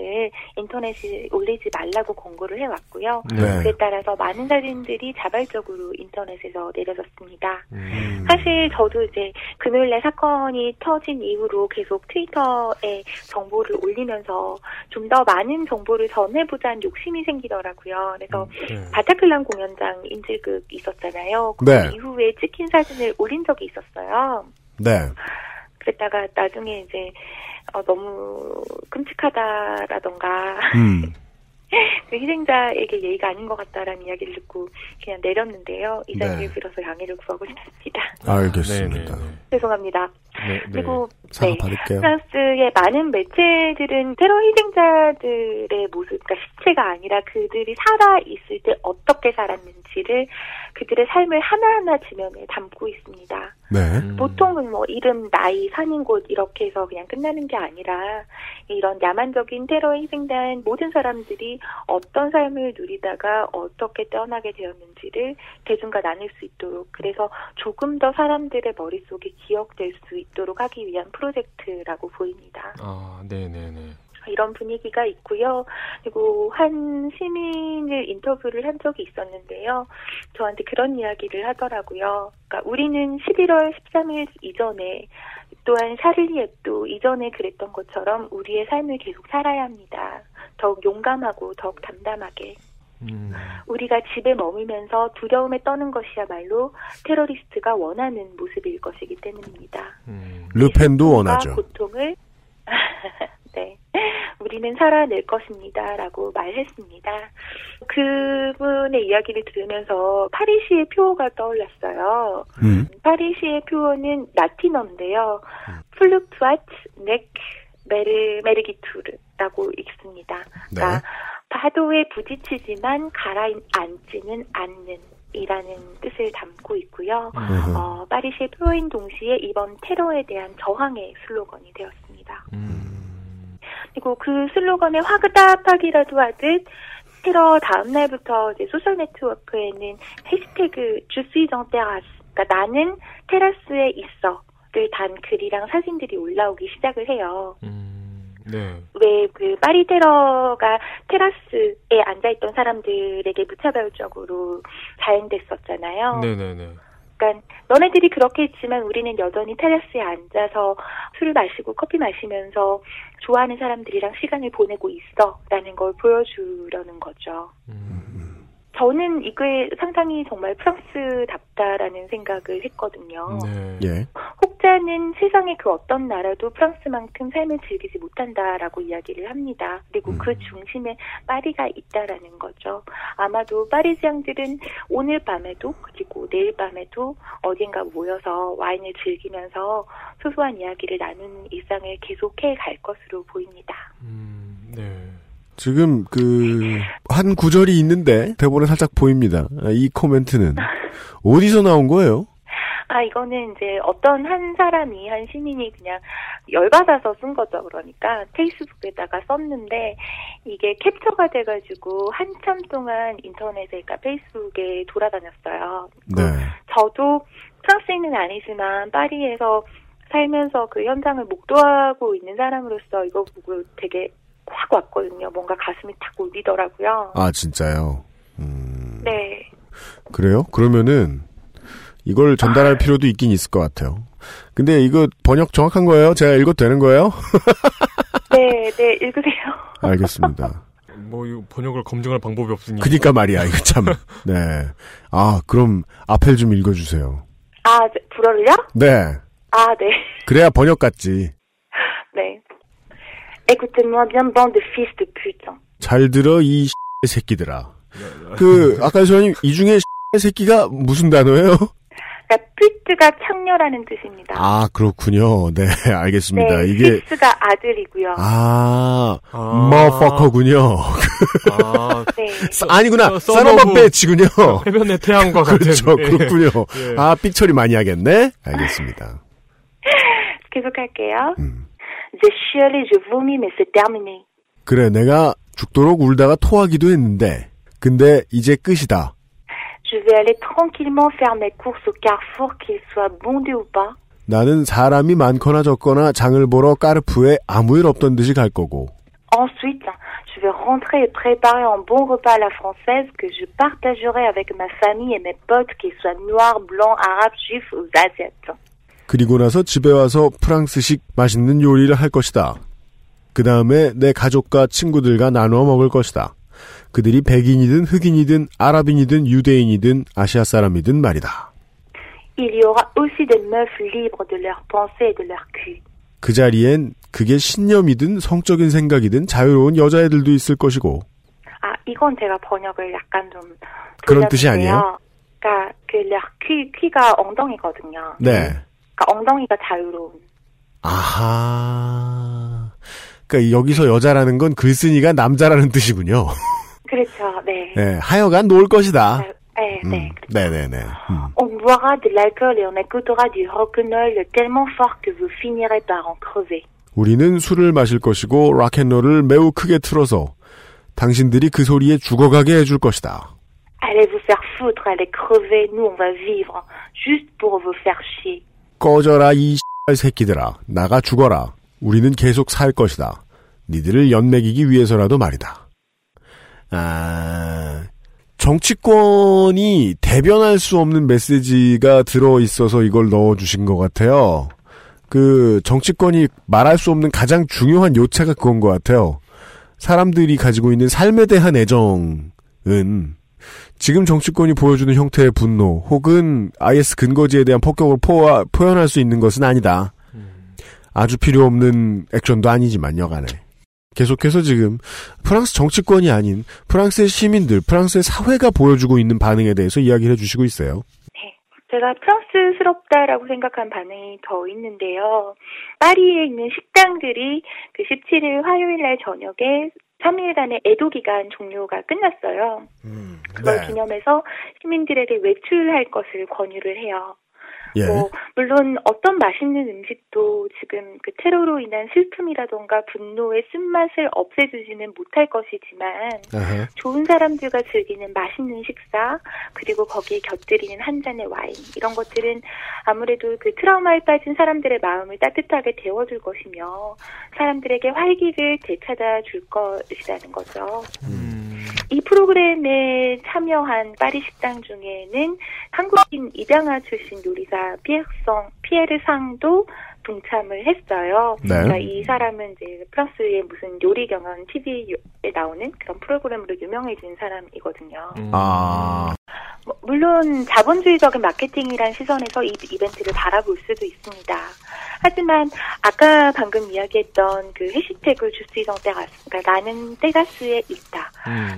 인터넷에 올리지 말라고 권고를 해왔고요. 네. 그에 따라서 많은 사진들이 자발적으로 인터넷에서 내려졌습니다. 사실 저도 이제 금요일에 사건이 터진 이후로 계속 트위터에 정보를 올리면서 좀 더 많은 정보를 전해보자는 욕심이 생기더라고요. 그래서 네. 바타클랑 공연장 인질극 있었잖아요. 그 네. 이후에 찍힌 사진을 올린 적이 있었어요. 네. 그랬다가 나중에 이제 너무 끔찍하다라던가 그 희생자에게 예의가 아닌 것 같다라는 이야기를 듣고 그냥 내렸는데요. 이 자리를 빌어서 양해를 구하고 싶습니다. 알겠습니다. 네네. 죄송합니다. 네, 그리고 네. 프랑스의 많은 매체들은 테러 희생자들의 모습, 그러니까 시체가 아니라 그들이 살아있을 때 어떻게 살았는지를 그들의 삶을 하나하나 지면에 담고 있습니다. 네. 보통은 뭐 이름, 나이, 사는 곳 이렇게 해서 그냥 끝나는 게 아니라 이런 야만적인 테러에 희생된 모든 사람들이 어떤 삶을 누리다가 어떻게 떠나게 되었는지를 대중과 나눌 수 있도록, 그래서 조금 더 사람들의 머릿속에 기억될 수 있도록 하기 위한 프로젝트라고 보입니다. 아, 네네네. 이런 분위기가 있고요. 그리고 한 시민을 인터뷰를 한 적이 있었는데요. 저한테 그런 이야기를 하더라고요. 그러니까 우리는 11월 13일 이전에, 또한 샤를리 앱도 이전에 그랬던 것처럼 우리의 삶을 계속 살아야 합니다. 더욱 용감하고 더욱 담담하게. 우리가 집에 머물면서 두려움에 떠는 것이야말로 테러리스트가 원하는 모습일 것이기 때문입니다. 르펜도 원하죠. 고통을 네. 우리는 살아낼 것입니다 라고 말했습니다. 그분의 이야기를 들으면서 파리시의 표어가 떠올랐어요. 파리시의 표어는 라틴어인데요. 플룩투아츠 넥 메르기투르라고 읽습니다. 그러니까 네. 파도에 부딪히지만 가라앉지는 않는 이라는 뜻을 담고 있고요. 파리시의 표어인 동시에 이번 테러에 대한 저항의 슬로건이 되었습니다. 그리고 그 슬로건에 화그다파기라도 하듯 테러 다음 날부터 이제 소셜 네트워크에는 해시태그 주스이 정테라스, 그러니까 나는 테라스에 있어를 단 글이랑 사진들이 올라오기 시작을 해요. 네. 왜 그 파리 테러가 테라스에 앉아있던 사람들에게 무차별적으로 자행됐었잖아요. 네네네. 그러니까 너네들이 그렇게 했지만 우리는 여전히 테라스에 앉아서 술을 마시고 커피 마시면서 좋아하는 사람들이랑 시간을 보내고 있어라는 걸 보여주려는 거죠. 저는 이게 상당히 정말 프랑스답다라는 생각을 했거든요. 네. 예. 혹자는 세상의 그 어떤 나라도 프랑스만큼 삶을 즐기지 못한다라고 이야기를 합니다. 그리고 그 중심에 파리가 있다라는 거죠. 아마도 파리지앙들은 오늘 밤에도 그리고 매일 밤에도 어딘가 모여서 와인을 즐기면서 소소한 이야기를 나누는 일상을 계속해 갈 것으로 보입니다. 네. 지금 한 구절이 있는데 대본에 살짝 보입니다. 이 코멘트는 어디서 나온 거예요? 이거는 이제 어떤 한 사람이, 한 시민이 그냥 열받아서 쓴 거죠. 그러니까 페이스북에다가 썼는데 이게 캡처가 돼가지고 한참 동안 인터넷에, 그러니까 페이스북에 돌아다녔어요. 네. 저도 프랑스인은 아니지만 파리에서 살면서 그 현장을 목도하고 있는 사람으로서 이거 보고 되게 확 왔거든요. 뭔가 가슴이 탁 울리더라고요. 아, 진짜요? 네. 그래요? 그러면은 이걸 전달할 필요도 있긴 있을 것 같아요. 근데 이거 번역 정확한 거예요? 제가 읽어도 되는 거예요? 네, 읽으세요. 알겠습니다. 이 번역을 검증할 방법이 없으니까. 그니까 말이야, 이거 참. 네. 그럼 앞을 좀 읽어주세요. 불어를요? 네. 네. 그래야 번역 같지. 네. Écoutez-moi bien, bande de fils de putain. 잘 들어, 이 새끼들아. 아까 선생님, 이 중에 새끼가 무슨 단어예요? 퓨트가 창녀라는 뜻입니다. 그렇군요. 네, 알겠습니다. 네, 이게 퓨트가 아들이고요. 머퍼커군요. 네. 아니구나. 사노마배치군요. 해변의 태양과 같은. 그렇죠. 그렇군요. 예. 삑처리 많이 하겠네. 알겠습니다. 계속할게요. Je chiale, je vomis, mais c'est terminé. 그래, 내가 죽도록 울다가 토하기도 했는데, 근데 이제 끝이다. Je vais aller tranquillement faire mes courses au carrefour, qu'il soit bondé ou pas. 나는 사람이 많거나 적거나 장을 보러 까르푸에 아무 일 없던 듯이 갈 거고. Ensuite, je vais rentrer et préparer un bon repas à la française que je partagerai avec ma famille et mes potes, qu'ils soient noirs, blancs, arabes, juifs ou asiates. 그리고 나서 집에 와서 프랑스식 맛있는 요리를 할 것이다. 그 다음에 내 가족과 친구들과 나누어 먹을 것이다. 그들이 백인이든 흑인이든 아랍인이든 유대인이든 아시아 사람이든 말이다. Il y aura aussi des meufs libres de leurs pensées et de leur cul. 그 자리엔 그게 신념이든 성적인 생각이든 자유로운 여자애들도 있을 것이고. 이건 제가 번역을 약간 좀 그런 뜻이 아니에요? 그러니까 그 leur cul, cu가 엉덩이거든요. 네. 그러니까 엉덩이가 자유로운. 아하. 그러니까 여기서 여자라는 건 글쓴이가 남자라는 뜻이군요. 그렇죠, 네. 네, 하여간 놀 것이다. 네, 네네네. On boira de l'alcool et on écoutera du rock'n'roll tellement fort que vous finirez par en crever. 우리는 술을 마실 것이고 락앤롤을 매우 크게 틀어서 당신들이 그 소리에 죽어가게 해줄 것이다. Allez vous faire foutre, allez crever, nous on va vivre, juste pour vous faire chier. 꺼져라 이 X 새끼들아, 나가 죽어라. 우리는 계속 살 것이다. 니들을 연맥이기 위해서라도 말이다. 정치권이 대변할 수 없는 메시지가 들어있어서 이걸 넣어주신 것 같아요. 정치권이 말할 수 없는 가장 중요한 요체가 그건 것 같아요. 사람들이 가지고 있는 삶에 대한 애정은 지금 정치권이 보여주는 형태의 분노 혹은 IS 근거지에 대한 폭격을 표현할 수 있는 것은 아니다. 아주 필요 없는 액션도 아니지만 여간에 계속해서 지금 프랑스 정치권이 아닌 프랑스의 시민들, 프랑스의 사회가 보여주고 있는 반응에 대해서 이야기를 해주시고 있어요. 네, 제가 프랑스스럽다라고 생각한 반응이 더 있는데요. 파리에 있는 식당들이 17일 화요일날 저녁에 3일간의 애도기간 종료가 끝났어요. 그걸 네. 기념해서 시민들에게 외출할 것을 권유를 해요. 예. 물론 어떤 맛있는 음식도 지금 그 테러로 인한 슬픔이라던가 분노의 쓴맛을 없애주지는 못할 것이지만 아하. 좋은 사람들과 즐기는 맛있는 식사 그리고 거기에 곁들이는 한 잔의 와인 이런 것들은 아무래도 그 트라우마에 빠진 사람들의 마음을 따뜻하게 데워줄 것이며 사람들에게 활기를 되찾아 줄 것이라는 거죠. 이 프로그램에 참여한 파리 식당 중에는 한국인 입양아 출신 요리사 피에르상도 동참을 했어요. 네. 그러니까 이 사람은 이제 프랑스의 무슨 요리 경연 TV에 나오는 그런 프로그램으로 유명해진 사람이거든요. 물론 자본주의적인 마케팅이란 시선에서 이 이벤트를 바라볼 수도 있습니다. 하지만 아까 방금 이야기했던 그 해시태그 주스이성 때가스, 그러니까 나는 때가스에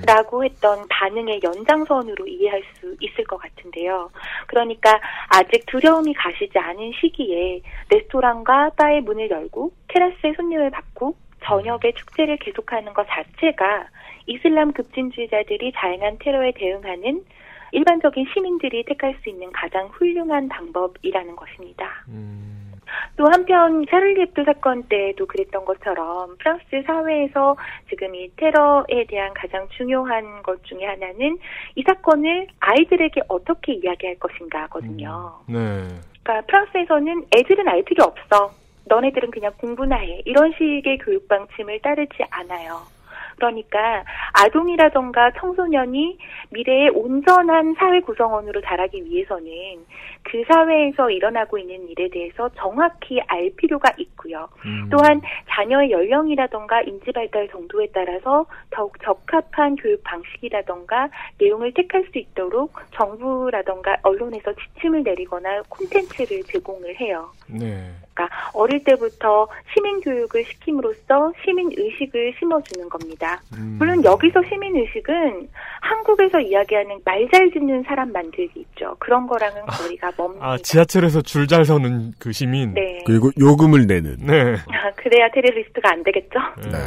있다라고 했던 반응의 연장선으로 이해할 수 있을 것 같은데요. 그러니까 아직 두려움이 가시지 않은 시기에 레스토랑과 바의 문을 열고 테라스에 손님을 받고 저녁에 축제를 계속하는 것 자체가 이슬람 급진주의자들이 자행한 테러에 대응하는 일반적인 시민들이 택할 수 있는 가장 훌륭한 방법이라는 것입니다. 또 한편 샤를리 앱도 사건 때도 그랬던 것처럼 프랑스 사회에서 지금 이 테러에 대한 가장 중요한 것 중에 하나는 이 사건을 아이들에게 어떻게 이야기할 것인가 거든요. 네. 그러니까 프랑스에서는 애들은 알 필요 없어. 너네들은 그냥 공부나 해. 이런 식의 교육 방침을 따르지 않아요. 그러니까 아동이라던가 청소년이 미래의 온전한 사회 구성원으로 자라기 위해서는 그 사회에서 일어나고 있는 일에 대해서 정확히 알 필요가 있고요. 또한 자녀의 연령이라던가 인지발달 정도에 따라서 더욱 적합한 교육 방식이라던가 내용을 택할 수 있도록 정부라던가 언론에서 지침을 내리거나 콘텐츠를 제공을 해요. 네. 그러니까 어릴 때부터 시민 교육을 시킴으로써 시민 의식을 심어주는 겁니다. 물론 여기서 시민 의식은 한국에서 이야기하는 말 잘 듣는 사람 만들기 있죠. 그런 거랑은 거리가 멉니다. 아, 지하철에서 줄 잘 서는 그 시민. 네. 그리고 요금을 내는. 네. 그래야 테러리스트가 안 되겠죠. 네.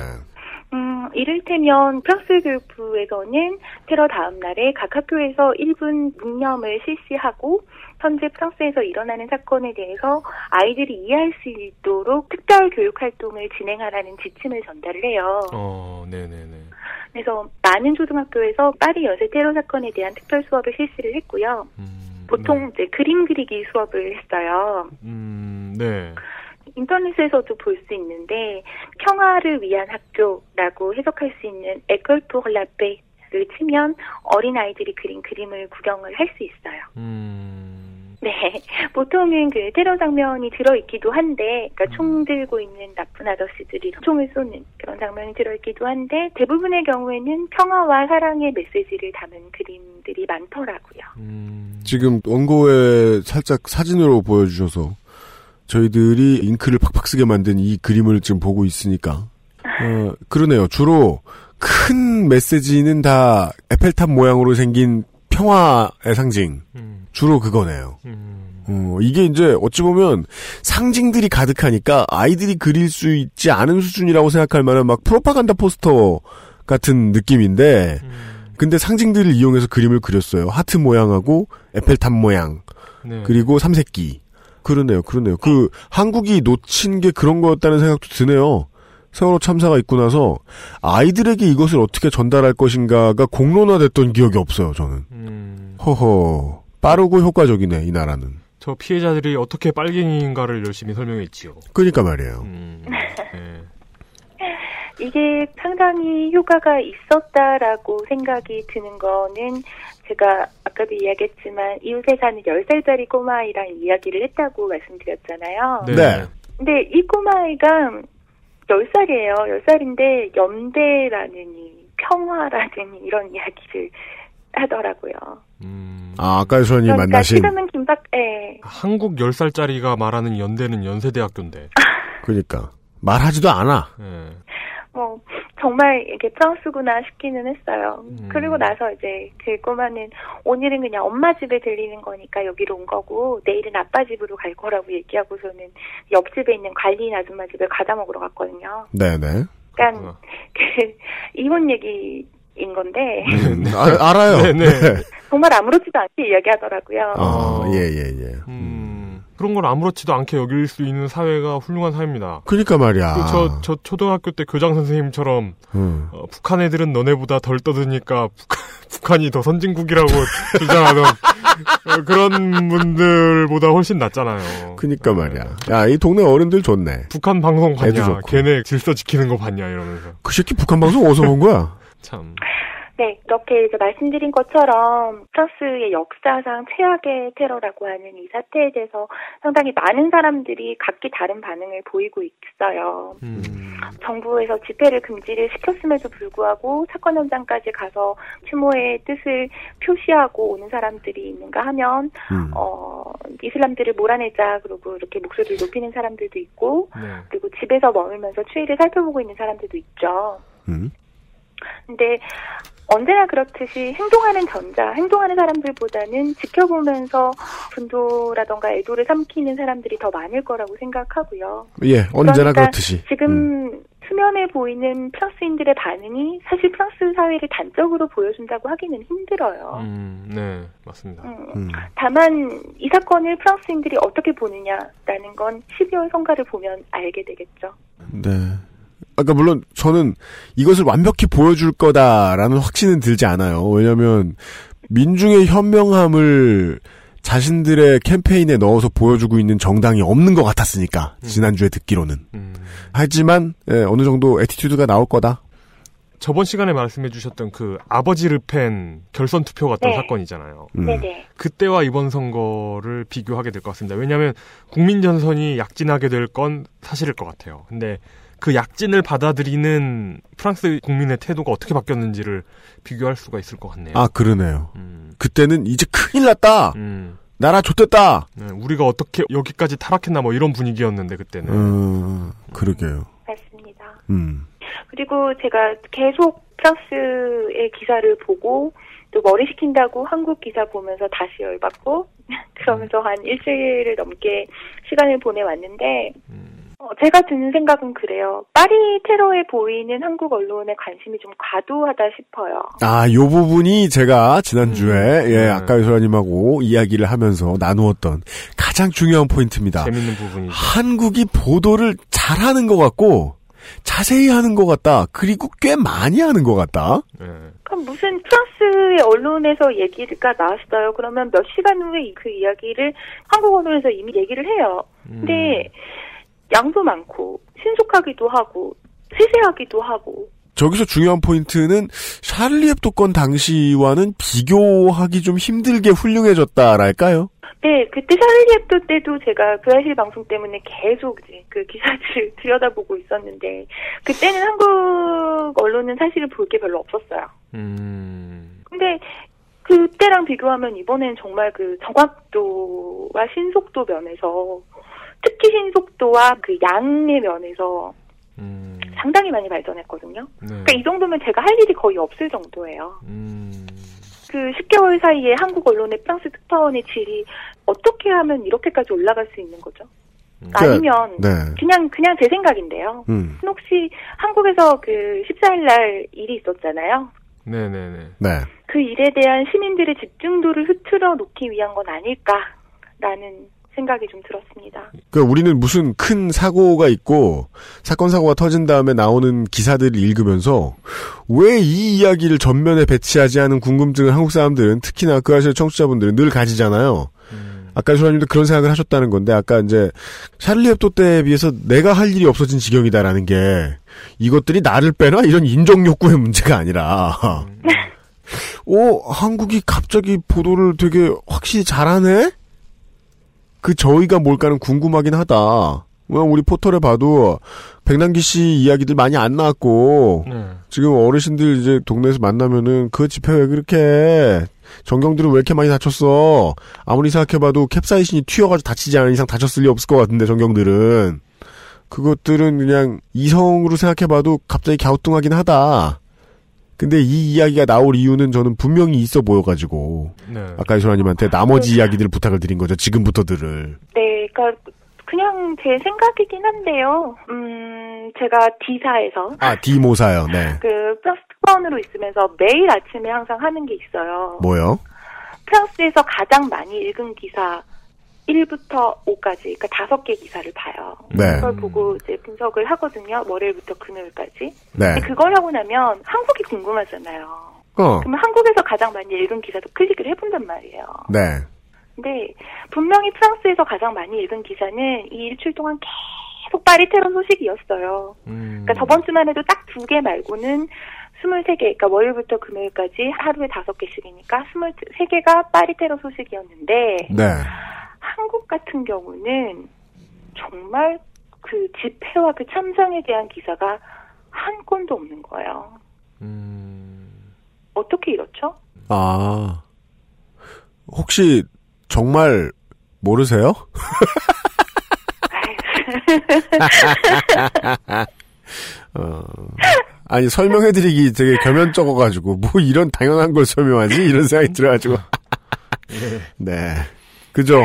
이를테면 프랑스 교육부에서는 테러 다음 날에 각 학교에서 1분 묵념을 실시하고 현재 프랑스에서 일어나는 사건에 대해서 아이들이 이해할 수 있도록 특별 교육 활동을 진행하라는 지침을 전달을 해요. 네네네. 그래서 많은 초등학교에서 파리 연쇄 테러 사건에 대한 특별 수업을 실시를 했고요. 보통 네. 이제 그림 그리기 수업을 했어요. 네. 인터넷에서도 볼 수 있는데 평화를 위한 학교라고 해석할 수 있는 École pour la paix를 치면 어린아이들이 그린 그림을 구경을 할 수 있어요. 네, 보통은 그 테러 장면이 들어있기도 한데, 그러니까 총 들고 있는 나쁜 아저씨들이 총을 쏘는 그런 장면이 들어있기도 한데, 대부분의 경우에는 평화와 사랑의 메시지를 담은 그림들이 많더라고요. 지금 원고에 살짝 사진으로 보여주셔서 저희들이 잉크를 팍팍 쓰게 만든 이 그림을 지금 보고 있으니까 그러네요. 주로 큰 메시지는 다 에펠탑 모양으로 생긴 평화의 상징. 주로 그거네요. 이게 이제 어찌 보면 상징들이 가득하니까 아이들이 그릴 수 있지 않은 수준이라고 생각할 만한 막 프로파간다 포스터 같은 느낌인데 근데 상징들을 이용해서 그림을 그렸어요. 하트 모양하고 에펠탑 모양. 네. 그리고 삼색기. 그러네요. 그 한국이 놓친 게 그런 거였다는 생각도 드네요. 세월호 참사가 있고 나서 아이들에게 이것을 어떻게 전달할 것인가가 공론화됐던 기억이 없어요. 저는. 허허. 빠르고 효과적이네. 이 나라는. 저 피해자들이 어떻게 빨갱이인가를 열심히 설명했지요. 그러니까 말이에요. 네. 이게 상당히 효과가 있었다라고 생각이 드는 거는 제가 아까도 이야기했지만 이웃에 사는 10살짜리 꼬마아이랑 이야기를 했다고 말씀드렸잖아요. 네. 근데 이 꼬마아이가 10살이에요. 10살인데 연대라는 이 평화라는 이런 이야기를 하더라고요. 아까 전이 그러니까 만나신. 지금은 김박에. 한국 10살짜리가 말하는 연대는 연세대학교인데. 그러니까 말하지도 않아. 네. 정말 이게 프랑스구나 싶기는 했어요. 그리고 나서 이제 그 꼬마는 오늘은 그냥 엄마 집에 들리는 거니까 여기로 온 거고 내일은 아빠 집으로 갈 거라고 얘기하고서는 옆집에 있는 관리인 아줌마 집에 과자 먹으러 갔거든요. 네네. 그러니까 그 이혼 얘기인 건데. 알아요. 네네. 정말 아무렇지도 않게 이야기하더라고요. 예예예. 그런 걸 아무렇지도 않게 여길 수 있는 사회가 훌륭한 사회입니다. 그러니까 말이야. 저 초등학교 때 교장 선생님처럼 북한 애들은 너네보다 덜 떠드니까 북한이 더 선진국이라고 주장하던 그런 분들보다 훨씬 낫잖아요. 그러니까 말이야. 야, 이 동네 어른들 좋네. 북한 방송 봤냐. 걔네 질서 지키는 거 봤냐 이러면서. 그 새끼 북한 방송 어디서 본 거야? 참. 네, 이렇게 이제 말씀드린 것처럼 프랑스의 역사상 최악의 테러라고 하는 이 사태에 대해서 상당히 많은 사람들이 각기 다른 반응을 보이고 있어요. 정부에서 집회를 금지를 시켰음에도 불구하고 사건 현장까지 가서 추모의 뜻을 표시하고 오는 사람들이 있는가 하면 이슬람들을 몰아내자 그러고 이렇게 목소리를 높이는 사람들도 있고 그리고 집에서 머물면서 추위를 살펴보고 있는 사람들도 있죠. 근데 언제나 그렇듯이 행동하는 사람들보다는 지켜보면서 분노라던가 애도를 삼키는 사람들이 더 많을 거라고 생각하고요. 예, 언제나 그러니까 그렇듯이. 지금 수면에 보이는 프랑스인들의 반응이 사실 프랑스 사회를 단적으로 보여준다고 하기는 힘들어요. 네, 맞습니다. 다만 이 사건을 프랑스인들이 어떻게 보느냐라는 건 12월 성과를 보면 알게 되겠죠. 네. 그러니까 물론 저는 이것을 완벽히 보여줄 거다라는 확신은 들지 않아요. 왜냐하면 민중의 현명함을 자신들의 캠페인에 넣어서 보여주고 있는 정당이 없는 것 같았으니까 지난주에 듣기로는. 하지만 예, 어느 정도 애티튜드가 나올 거다. 저번 시간에 말씀해주셨던 그 아버지 르펜 결선 투표 같은 네. 사건이잖아요. 그때와 이번 선거를 비교하게 될 것 같습니다. 왜냐하면 국민 전선이 약진하게 될 건 사실일 것 같아요. 근데 그 약진을 받아들이는 프랑스 국민의 태도가 어떻게 바뀌었는지를 비교할 수가 있을 것 같네요. 아, 그러네요. 그때는 이제 큰일 났다. 나라 좆됐다. 네, 우리가 어떻게 여기까지 타락했나 뭐 이런 분위기였는데 그때는. 그러게요. 맞습니다. 그리고 제가 계속 프랑스의 기사를 보고 또 머리 식힌다고 한국 기사 보면서 다시 열받고 그러면서 한 일주일을 넘게 시간을 보내왔는데 제가 드는 생각은 그래요. 파리 테러에 보이는 한국 언론의 관심이 좀 과도하다 싶어요. 아, 요 부분이 제가 지난주에 아까 유소라님하고 이야기를 하면서 나누었던 가장 중요한 포인트입니다. 재밌는 부분이죠. 한국이 보도를 잘하는 것 같고 자세히 하는 것 같다. 그리고 꽤 많이 하는 것 같다. 그럼 무슨 프랑스의 언론에서 얘기가 나왔어요. 그러면 몇 시간 후에 그 이야기를 한국 언론에서 이미 얘기를 해요. 근데 양도 많고 신속하기도 하고 세세하기도 하고. 저기서 중요한 포인트는 샤를리 앱도 건 당시와는 비교하기 좀 힘들게 훌륭해졌다랄까요? 네, 그때 샤를리 앱도 때도 제가 브라질 방송 때문에 계속 이제 그 기사들을 들여다보고 있었는데 그때는 한국 언론은 사실은 볼 게 별로 없었어요. 근데 그때랑 비교하면 이번엔 정말 그 정확도와 신속도 면에서 특히 신속도와 그 양의 면에서 상당히 많이 발전했거든요. 네. 그러니까 이 정도면 제가 할 일이 거의 없을 정도예요. 그 10개월 사이에 한국 언론의 프랑스 특파원의 질이 어떻게 하면 이렇게까지 올라갈 수 있는 거죠? 아니면 네. 그냥 제 생각인데요. 혹시 한국에서 그 14일 날 일이 있었잖아요. 네. 그 일에 대한 시민들의 집중도를 흐트러 놓기 위한 건 아닐까라는 생각이 좀 들었습니다. 그러니까 우리는 무슨 큰 사고가 있고 사건 사고가 터진 다음에 나오는 기사들을 읽으면서 왜 이 이야기를 전면에 배치하지 않은 궁금증을 한국 사람들은 특히나 그 아시아 청취자분들은 늘 가지잖아요. 아까 소라님도 그런 생각을 하셨다는 건데 아까 이제 샤를리 앱도 때에 비해서 내가 할 일이 없어진 지경이다라는 게 이것들이 나를 빼나 이런 인정 욕구의 문제가 아니라 한국이 갑자기 보도를 되게 확실히 잘하네? 그 저희가 뭘까는 궁금하긴 하다. 우리 포털에 봐도 백남기 씨 이야기들 많이 안 나왔고 지금 어르신들 이제 동네에서 만나면은 그 집회 왜 그렇게 해? 전경들은 왜 이렇게 많이 다쳤어? 아무리 생각해봐도 캡사이신이 튀어가지고 다치지 않은 이상 다쳤을 리 없을 것 같은데 전경들은 그것들은 그냥 이성으로 생각해봐도 갑자기 갸우뚱하긴 하다. 근데 이 이야기가 나올 이유는 저는 분명히 있어 보여가지고 아까 이소라님한테 나머지 이야기들을 부탁을 드린 거죠. 지금부터들을. 네, 그러니까 그냥 제 생각이긴 한데요. 제가 D사에서 D모사요. 네. 그 플러스 특파원으로 있으면서 매일 아침에 항상 하는 게 있어요. 뭐요? 프랑스에서 가장 많이 읽은 기사 1부터 5까지, 그러니까 5개 기사를 봐요. 네. 그걸 보고 이제 분석을 하거든요. 월요일부터 금요일까지. 네. 그걸 하고 나면 한국이 궁금하잖아요. 그러면 한국에서 가장 많이 읽은 기사도 클릭을 해본단 말이에요. 네. 근데 분명히 프랑스에서 가장 많이 읽은 기사는 이 일주일 동안 계속 파리 테러 소식이었어요. 그러니까 저번 주만 해도 딱 2개 말고는 23개, 그러니까 월요일부터 금요일까지 하루에 5개씩이니까 23개가 파리 테러 소식이었는데 네. 한국 같은 경우는 정말 그 집회와 그 참상에 대한 기사가 한 건도 없는 거예요. 어떻게 이렇죠? 아, 혹시 정말 모르세요? 아니 설명해드리기 되게 겸연쩍어가지고 뭐 이런 당연한 걸 설명하지 이런 생각이 들어가지고 네 그죠.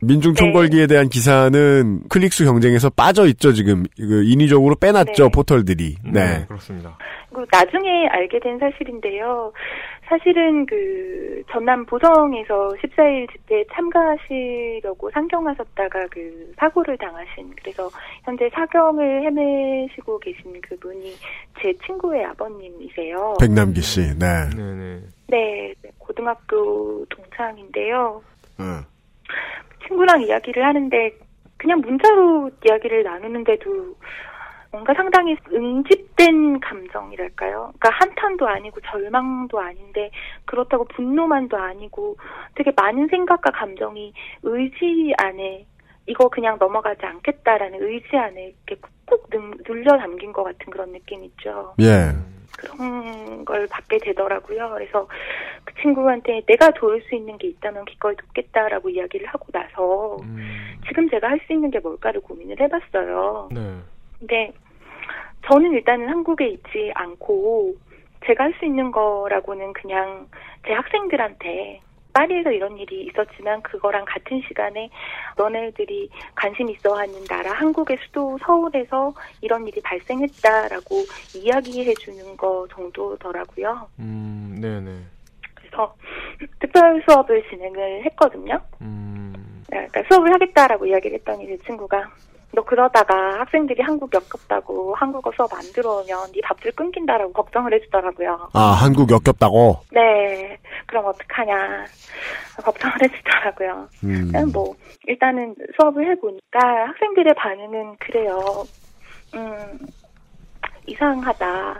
민중총궐기에 대한 기사는 클릭수 경쟁에서 빠져있죠. 지금 인위적으로 빼놨죠. 네. 포털들이. 네. 그렇습니다. 그리고 나중에 알게 된 사실인데요. 사실은 그 전남 보성에서 14일 집회에 참가하시려고 상경 하셨다가 그 사고를 당하신, 그래서 현재 사경을 헤매시고 계신 그분이 제 친구의 아버님이세요. 백남기 씨. 네. 네네. 네. 고등학교 동창인데요. 친구랑 이야기를 하는데 그냥 문자로 이야기를 나누는데도 뭔가 상당히 응집된 감정이랄까요? 그러니까 한탄도 아니고 절망도 아닌데 그렇다고 분노만도 아니고 되게 많은 생각과 감정이 의지 안에, 이거 그냥 넘어가지 않겠다라는 의지 안에 이렇게 꾹꾹 눌려 담긴 것 같은 그런 느낌 있죠. 예. 그런 걸 받게 되더라고요. 그래서 그 친구한테 내가 도울 수 있는 게 있다면 기꺼이 돕겠다라고 이야기를 하고 나서 지금 제가 할 수 있는 게 뭘까를 고민을 해봤어요. 네. 근데 저는 일단은 한국에 있지 않고 제가 할 수 있는 거라고는 그냥 제 학생들한테 파리에서 이런 일이 있었지만 그거랑 같은 시간에 너네들이 관심 있어하는 나라 한국의 수도 서울에서 이런 일이 발생했다라고 이야기해주는 거 정도더라고요. 네네. 그래서 특별 수업을 진행을 했거든요. 그러니까 수업을 하겠다라고 이야기를 했더니 제 친구가, 너 그러다가 학생들이 한국 역겹다고 한국어 수업 안 들어오면 네 밥줄 끊긴다라고 걱정을 해주더라고요. 아, 한국 역겹다고? 네. 그럼 어떡하냐 걱정을 해주더라고요. 뭐 일단은 수업을 해보니까 학생들의 반응은 그래요. 이상하다.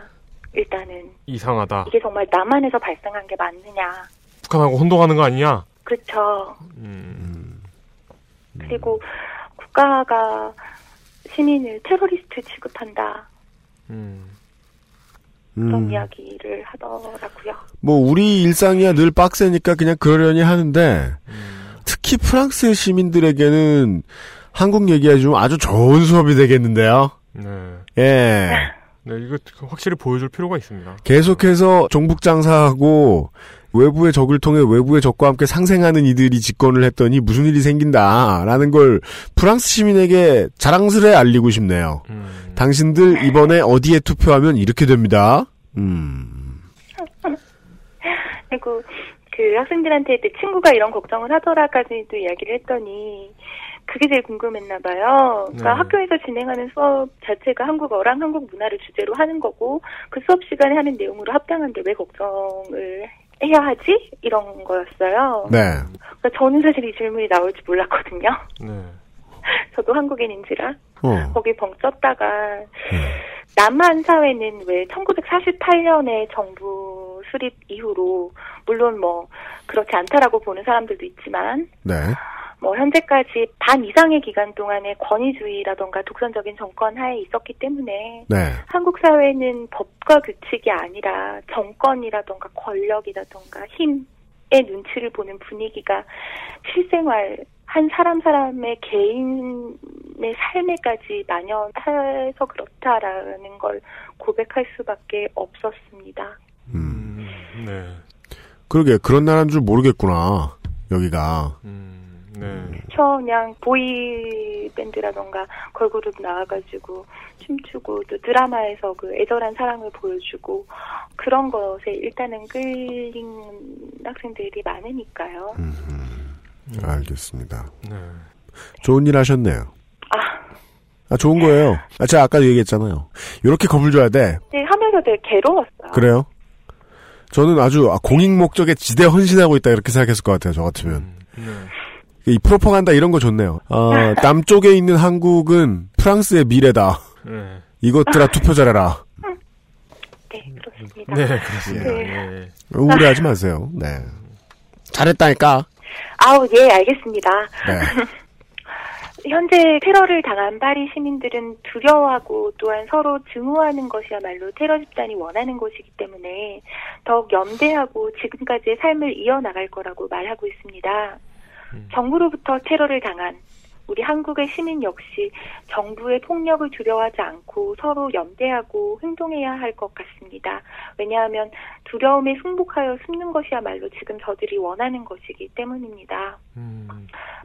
일단은. 이상하다. 이게 정말 남한에서 발생한 게 맞느냐. 북한하고 혼동하는 거 아니냐. 그렇죠. 그리고 국가가 시민을 테러리스트 취급한다. 그런 이야기를 하더라고요. 뭐 우리 일상이야 늘 빡세니까 그냥 그러려니 하는데 특히 프랑스 시민들에게는 한국 얘기해주면 아주 좋은 수업이 되겠는데요. 네. 예. 네, 이거 확실히 보여줄 필요가 있습니다. 계속해서 종북 장사하고 외부의 적을 통해 외부의 적과 함께 상생하는 이들이 집권을 했더니 무슨 일이 생긴다라는 걸 프랑스 시민에게 자랑스레 알리고 싶네요. 당신들 이번에 어디에 투표하면 이렇게 됩니다. 그리고 그 학생들한테 내 친구가 이런 걱정을 하더라까지도 이야기를 했더니 그게 제일 궁금했나 봐요. 그러니까 학교에서 진행하는 수업 자체가 한국어랑 한국 문화를 주제로 하는 거고 그 수업 시간에 하는 내용으로 합당한데 왜 걱정을 해야 하지? 이런 거였어요. 네. 그러니까 저는 사실 이 질문이 나올지 몰랐거든요. 네. 저도 한국인인지라. 거기 벙쪘다가 남한 사회는 왜 1948년에 정부 수립 이후로, 물론 뭐 그렇지 않다라고 보는 사람들도 있지만 네. 뭐 현재까지 반 이상의 기간 동안에 권위주의라던가 독선적인 정권 하에 있었기 때문에 네. 한국 사회는 법과 규칙이 아니라 정권이라던가 권력이라던가 힘의 눈치를 보는 분위기가 실생활 한 사람의 개인의 삶에까지 만연해서 그렇다라는 걸 고백할 수밖에 없었습니다. 네. 그러게 그런 나라인 줄 모르겠구나 여기가. 네. 저 그냥 보이밴드라던가 걸그룹 나와가지고 춤추고 또 드라마에서 그 애절한 사랑을 보여주고 그런 것에 일단은 끌린 학생들이 많으니까요. 알겠습니다. 네. 좋은 일 하셨네요. 아 좋은 거예요. 아, 제가 아까도 얘기했잖아요. 이렇게 겁을 줘야 돼. 네, 하면서 되게 괴로웠어요. 그래요? 저는 아주 공익 목적에 지대 헌신하고 있다 이렇게 생각했을 것 같아요. 저 같으면. 네. 이 프로파간다 이런 거 좋네요. 남쪽에 있는 한국은 프랑스의 미래다. 이것들아 투표 잘해라. 네, 그렇습니다. 네, 그렇습니다. 네. 네. 우울해하지 마세요. 네. 잘했다니까. 아우, 예, 알겠습니다. 네. 현재 테러를 당한 파리 시민들은 두려워하고 또한 서로 증오하는 것이야말로 테러 집단이 원하는 것이기 때문에 더욱 염대하고 지금까지의 삶을 이어나갈 거라고 말하고 있습니다. 정부로부터 테러를 당한 우리 한국의 시민 역시 정부의 폭력을 두려워하지 않고 서로 염대하고 행동해야 할 것 같습니다. 왜냐하면 두려움에 승복하여 숨는 것이야말로 지금 저들이 원하는 것이기 때문입니다.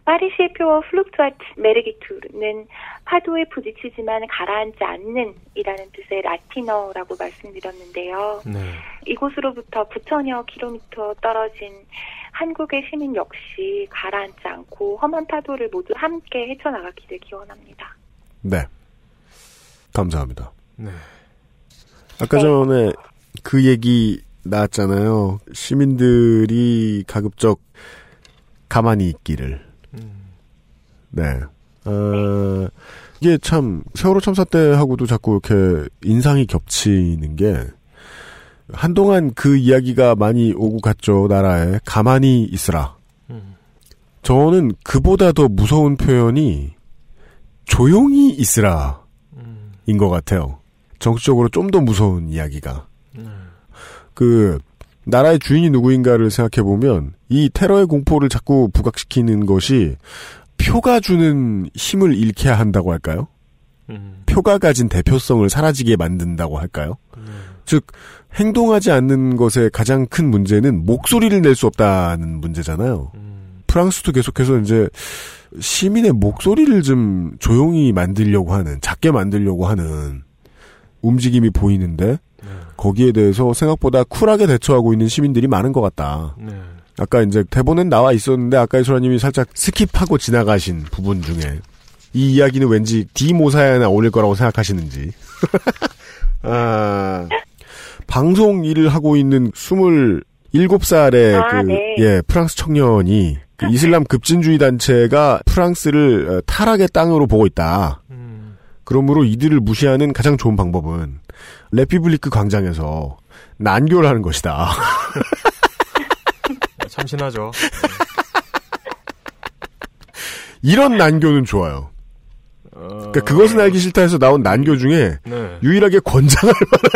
파리시의 표어 플룩투아트 메르기투는 파도에 부딪히지만 가라앉지 않는 이라는 뜻의 라틴어라고 말씀드렸는데요. 네. 이곳으로부터 9,000여 km 떨어진 한국의 시민 역시 가라앉지 않고 험한 파도를 모두 함께 헤쳐나가기를 기원합니다. 네. 감사합니다. 네. 아까 전에 그 얘기 나왔잖아요. 시민들이 가급적 가만히 있기를. 네. 이게 참 세월호 참사 때하고도 자꾸 이렇게 인상이 겹치는 게 한동안 그 이야기가 많이 오고 갔죠. 나라에 가만히 있으라. 저는 그보다 더 무서운 표현이 조용히 있으라 인 것 같아요. 정치적으로 좀 더 무서운 이야기가. 그 나라의 주인이 누구인가를 생각해보면 이 테러의 공포를 자꾸 부각시키는 것이 표가 주는 힘을 잃게 한다고 할까요? 표가 가진 대표성을 사라지게 만든다고 할까요? 즉 행동하지 않는 것의 가장 큰 문제는 목소리를 낼 수 없다는 문제잖아요. 프랑스도 계속해서 이제 시민의 목소리를 좀 조용히 만들려고 하는, 작게 만들려고 하는 움직임이 보이는데 거기에 대해서 생각보다 쿨하게 대처하고 있는 시민들이 많은 것 같다. 아까 이제 대본엔 나와 있었는데 아까 이소라님이 살짝 스킵하고 지나가신 부분 중에 이 이야기는 왠지 디모사에 나올 거라고 생각하시는지. 아, 방송 일을 하고 있는 27살의 네. 예, 프랑스 청년이 그 이슬람 급진주의 단체가 프랑스를 타락의 땅으로 보고 있다. 그러므로 이들을 무시하는 가장 좋은 방법은 레피블리크 광장에서 난교를 하는 것이다. 참신하죠. 이런 난교는 좋아요. 그러니까 그것은 알기 싫다 해서 나온 난교 중에 네. 유일하게 권장할 만한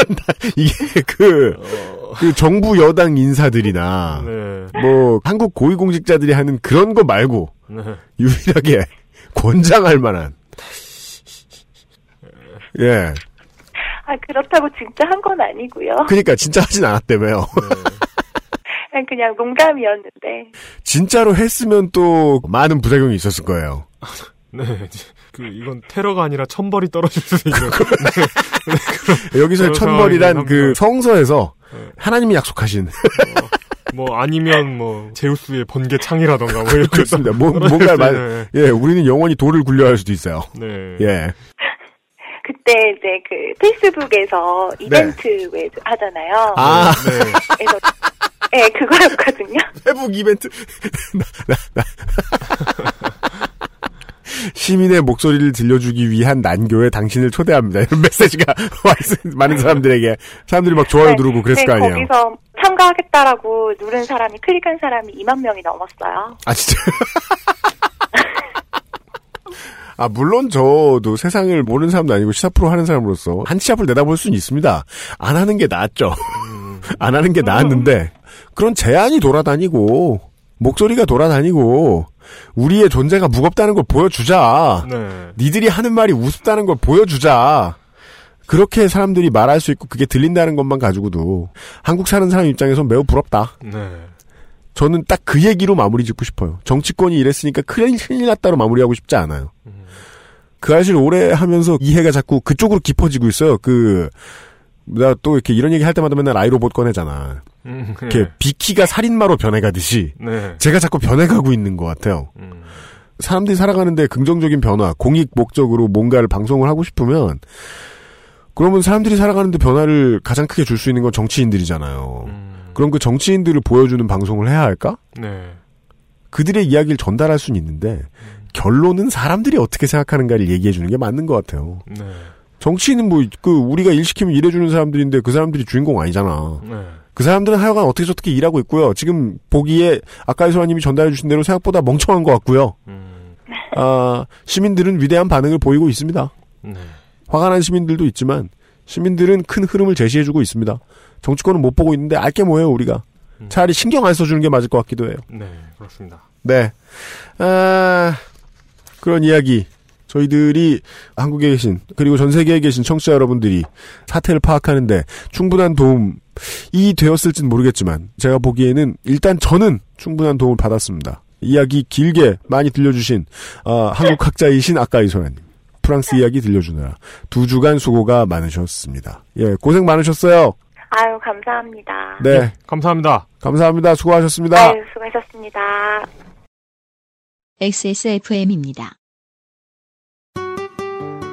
이게 그 정부 여당 인사들이나 네. 뭐 한국 고위공직자들이 하는 그런 거 말고 네. 유일하게 권장할 만한 예. 아 그렇다고 진짜 한 건 아니고요. 그러니까 진짜 하진 않았다며요. 네. 그냥 농담이었는데. 진짜로 했으면 또 많은 부작용이 있었을 거예요. 네. 이건 테러가 아니라 천벌이 떨어질 수도 있는. 네, 여기서 천벌이란 그 성서에서 네. 하나님이 약속하신. 아니면 제우스의 번개창이라던가 뭐 이런 것입니다. 뭔가 말 예, 우리는 영원히 돌을 굴려야 할 수도 있어요. 네. 예. 그때 이제 그 페이스북에서 이벤트 네. 하잖아요. 아, 네. 그래서 네, 그거였거든요. 페북 이벤트. 시민의 목소리를 들려주기 위한 난교에 당신을 초대합니다. 이런 메시지가 많은 사람들에게 사람들이 막 좋아요 네, 누르고 그랬을 거 아니에요. 거기서 참가하겠다라고 누른 사람이 클릭한 사람이 2만 명이 넘었어요. 아 진짜? 아 물론 저도 세상을 모르는 사람도 아니고 시사프로 하는 사람으로서 한치 앞을 내다볼 수는 있습니다. 안 하는 게 낫죠. 안 하는 게 나았는데 그런 제안이 돌아다니고 목소리가 돌아다니고 우리의 존재가 무겁다는 걸 보여주자. 네. 니들이 하는 말이 우습다는 걸 보여주자. 그렇게 사람들이 말할 수 있고 그게 들린다는 것만 가지고도 한국 사는 사람 입장에선 매우 부럽다. 네. 저는 딱 그 얘기로 마무리 짓고 싶어요. 정치권이 이랬으니까 큰일 났다로 마무리하고 싶지 않아요. 그 사실 오래 하면서 이해가 자꾸 그쪽으로 깊어지고 있어요. 나 또 이렇게 이런 얘기 할 때마다 맨날 아이로봇 꺼내잖아. 이렇게 네. 비키가 살인마로 변해가듯이 네. 제가 자꾸 변해가고 있는 것 같아요. 사람들이 살아가는데 긍정적인 변화, 공익 목적으로 뭔가를 방송을 하고 싶으면 그러면 사람들이 살아가는데 변화를 가장 크게 줄 수 있는 건 정치인들이잖아요. 그럼 그 정치인들을 보여주는 방송을 해야 할까? 네. 그들의 이야기를 전달할 수는 있는데 결론은 사람들이 어떻게 생각하는가를 얘기해주는 게 맞는 것 같아요. 네. 정치인은 뭐 그 우리가 일 시키면 일해주는 사람들인데 그 사람들이 주인공 아니잖아. 네. 그 사람들은 하여간 어떻게 저렇게 일하고 있고요. 지금 보기에 아까 이소라님이 전달해 주신 대로 생각보다 멍청한 것 같고요. 아, 시민들은 위대한 반응을 보이고 있습니다. 네. 화가 난 시민들도 있지만 시민들은 큰 흐름을 제시해주고 있습니다. 정치권은 못 보고 있는데 알게 뭐예요 우리가. 차라리 신경 안 써주는 게 맞을 것 같기도 해요. 네, 그렇습니다. 네, 아, 그런 이야기. 저희들이 한국에 계신 그리고 전 세계에 계신 청취자 여러분들이 사태를 파악하는데 충분한 도움이 되었을진 모르겠지만 제가 보기에는 일단 저는 충분한 도움을 받았습니다. 이야기 길게 많이 들려주신 한국학자이신 아까이소라님, 프랑스 이야기 들려주느라 2주간 수고가 많으셨습니다. 예, 고생 많으셨어요. 아유, 감사합니다. 네, 감사합니다. 감사합니다. 수고하셨습니다. 아유, 수고하셨습니다. XSFM입니다.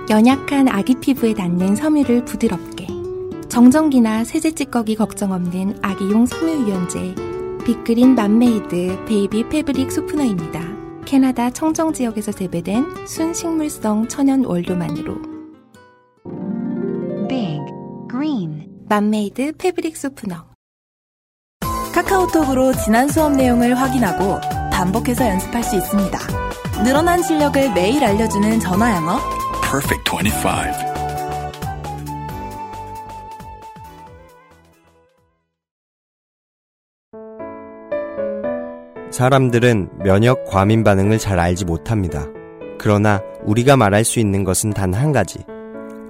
연약한 아기 피부에 닿는 섬유를 부드럽게, 정전기나 세제 찌꺼기 걱정 없는 아기용 섬유 유연제 빅그린 맘메이드 베이비 패브릭 소프너입니다. 캐나다 청정지역에서 재배된 순식물성 천연 원료만으로 빅 그린 맘메이드 패브릭 소프너. 카카오톡으로 지난 수업 내용을 확인하고 반복해서 연습할 수 있습니다. 늘어난 실력을 매일 알려주는 전화 영어 Perfect 25. 사람들은 면역 과민 반응을 잘 알지 못합니다. 그러나 우리가 말할 수 있는 것은 단 한 가지.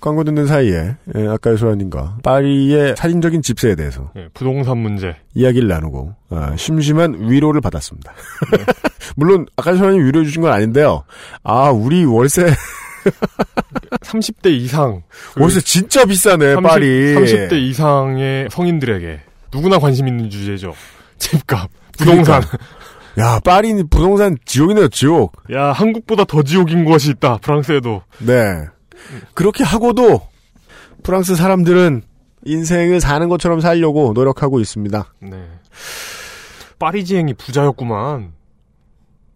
광고 듣는 사이에 아까의 소연님과 파리의 살인적인 집세에 대해서 부동산 문제 이야기를 나누고 심심한 위로를 받았습니다. 네. 물론 아까의 소연님이 위로해 주신 건 아닌데요. 아, 우리 월세... 30대 이상 월세 진짜 비싸네. 30대 이상의 성인들에게 누구나 관심 있는 주제죠. 집값, 부동산. 그러니까. 야, 파리는 부동산 지옥이네요, 지옥. 야, 한국보다 더 지옥인 곳이 있다, 프랑스에도. 네. 그렇게 하고도 프랑스 사람들은 인생을 사는 것처럼 살려고 노력하고 있습니다. 네. 파리지행이 부자였구만.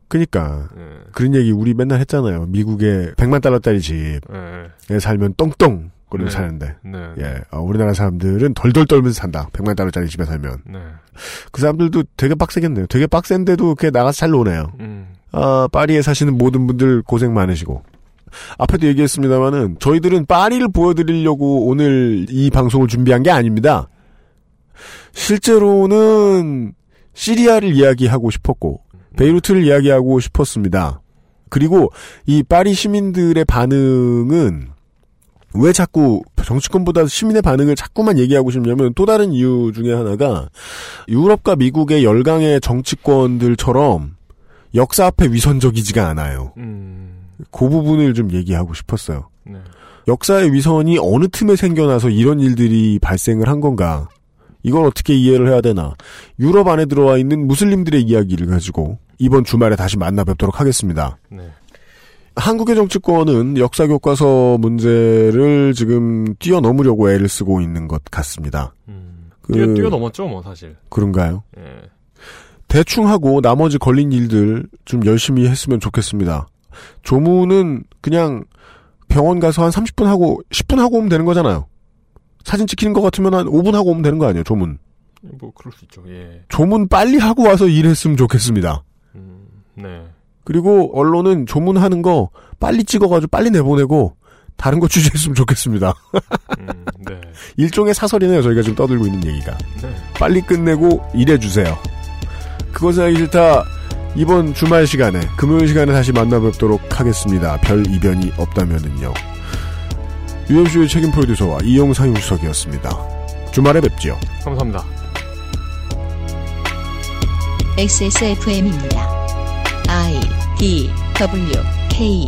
그니까. 네. 그런 얘기 우리 맨날 했잖아요. 미국의 100만 달러짜리 집에 살면 똥똥 거리고 네. 사는데. 네. 예. 아, 우리나라 사람들은 덜덜 떨면서 산다. 100만 달러짜리 집에 살면. 네. 그 사람들도 되게 빡세겠네요. 되게 빡센데도 그게 나가서 잘 노네요. 아, 파리에 사시는 모든 분들 고생 많으시고. 앞에도 얘기했습니다마는 저희들은 파리를 보여드리려고 오늘 이 방송을 준비한 게 아닙니다. 실제로는 시리아를 이야기하고 싶었고 베이루트를 이야기하고 싶었습니다. 그리고 이 파리 시민들의 반응은 왜 자꾸 정치권보다 시민의 반응을 자꾸만 얘기하고 싶냐면 또 다른 이유 중에 하나가 유럽과 미국의 열강의 정치권들처럼 역사 앞에 위선적이지가 않아요. 그 부분을 좀 얘기하고 싶었어요. 네. 역사의 위선이 어느 틈에 생겨나서 이런 일들이 발생을 한 건가. 이걸 어떻게 이해를 해야 되나. 유럽 안에 들어와 있는 무슬림들의 이야기를 가지고 이번 주말에 다시 만나 뵙도록 하겠습니다. 네. 한국의 정치권은 역사 교과서 문제를 지금 뛰어넘으려고 애를 쓰고 있는 것 같습니다. 뛰어넘었죠 뭐 사실. 그런가요? 예. 대충 하고 나머지 걸린 일들 좀 열심히 했으면 좋겠습니다. 조문은 그냥 병원 가서 한 30분 하고 10분 하고 오면 되는 거잖아요. 사진 찍히는 것 같으면 한 5분 하고 오면 되는 거 아니에요, 조문? 뭐, 그럴 수 있죠, 예. 조문 빨리 하고 와서 일했으면 좋겠습니다. 네. 그리고 언론은 조문하는 거 빨리 찍어가지고 빨리 내보내고 다른 거 취재했으면 좋겠습니다. 네. 일종의 사설이네요, 저희가 지금 떠들고 있는 얘기가. 네. 빨리 끝내고 일해주세요. 그것은 하기 싫다. 이번 주말 시간에, 금요일 시간에 다시 만나 뵙도록 하겠습니다. 별 이변이 없다면은요. UMC의 책임 프로듀서와 이용상 윤수석이었습니다. 주말에 뵙지요. 감사합니다. XSFM입니다. I, D, W, K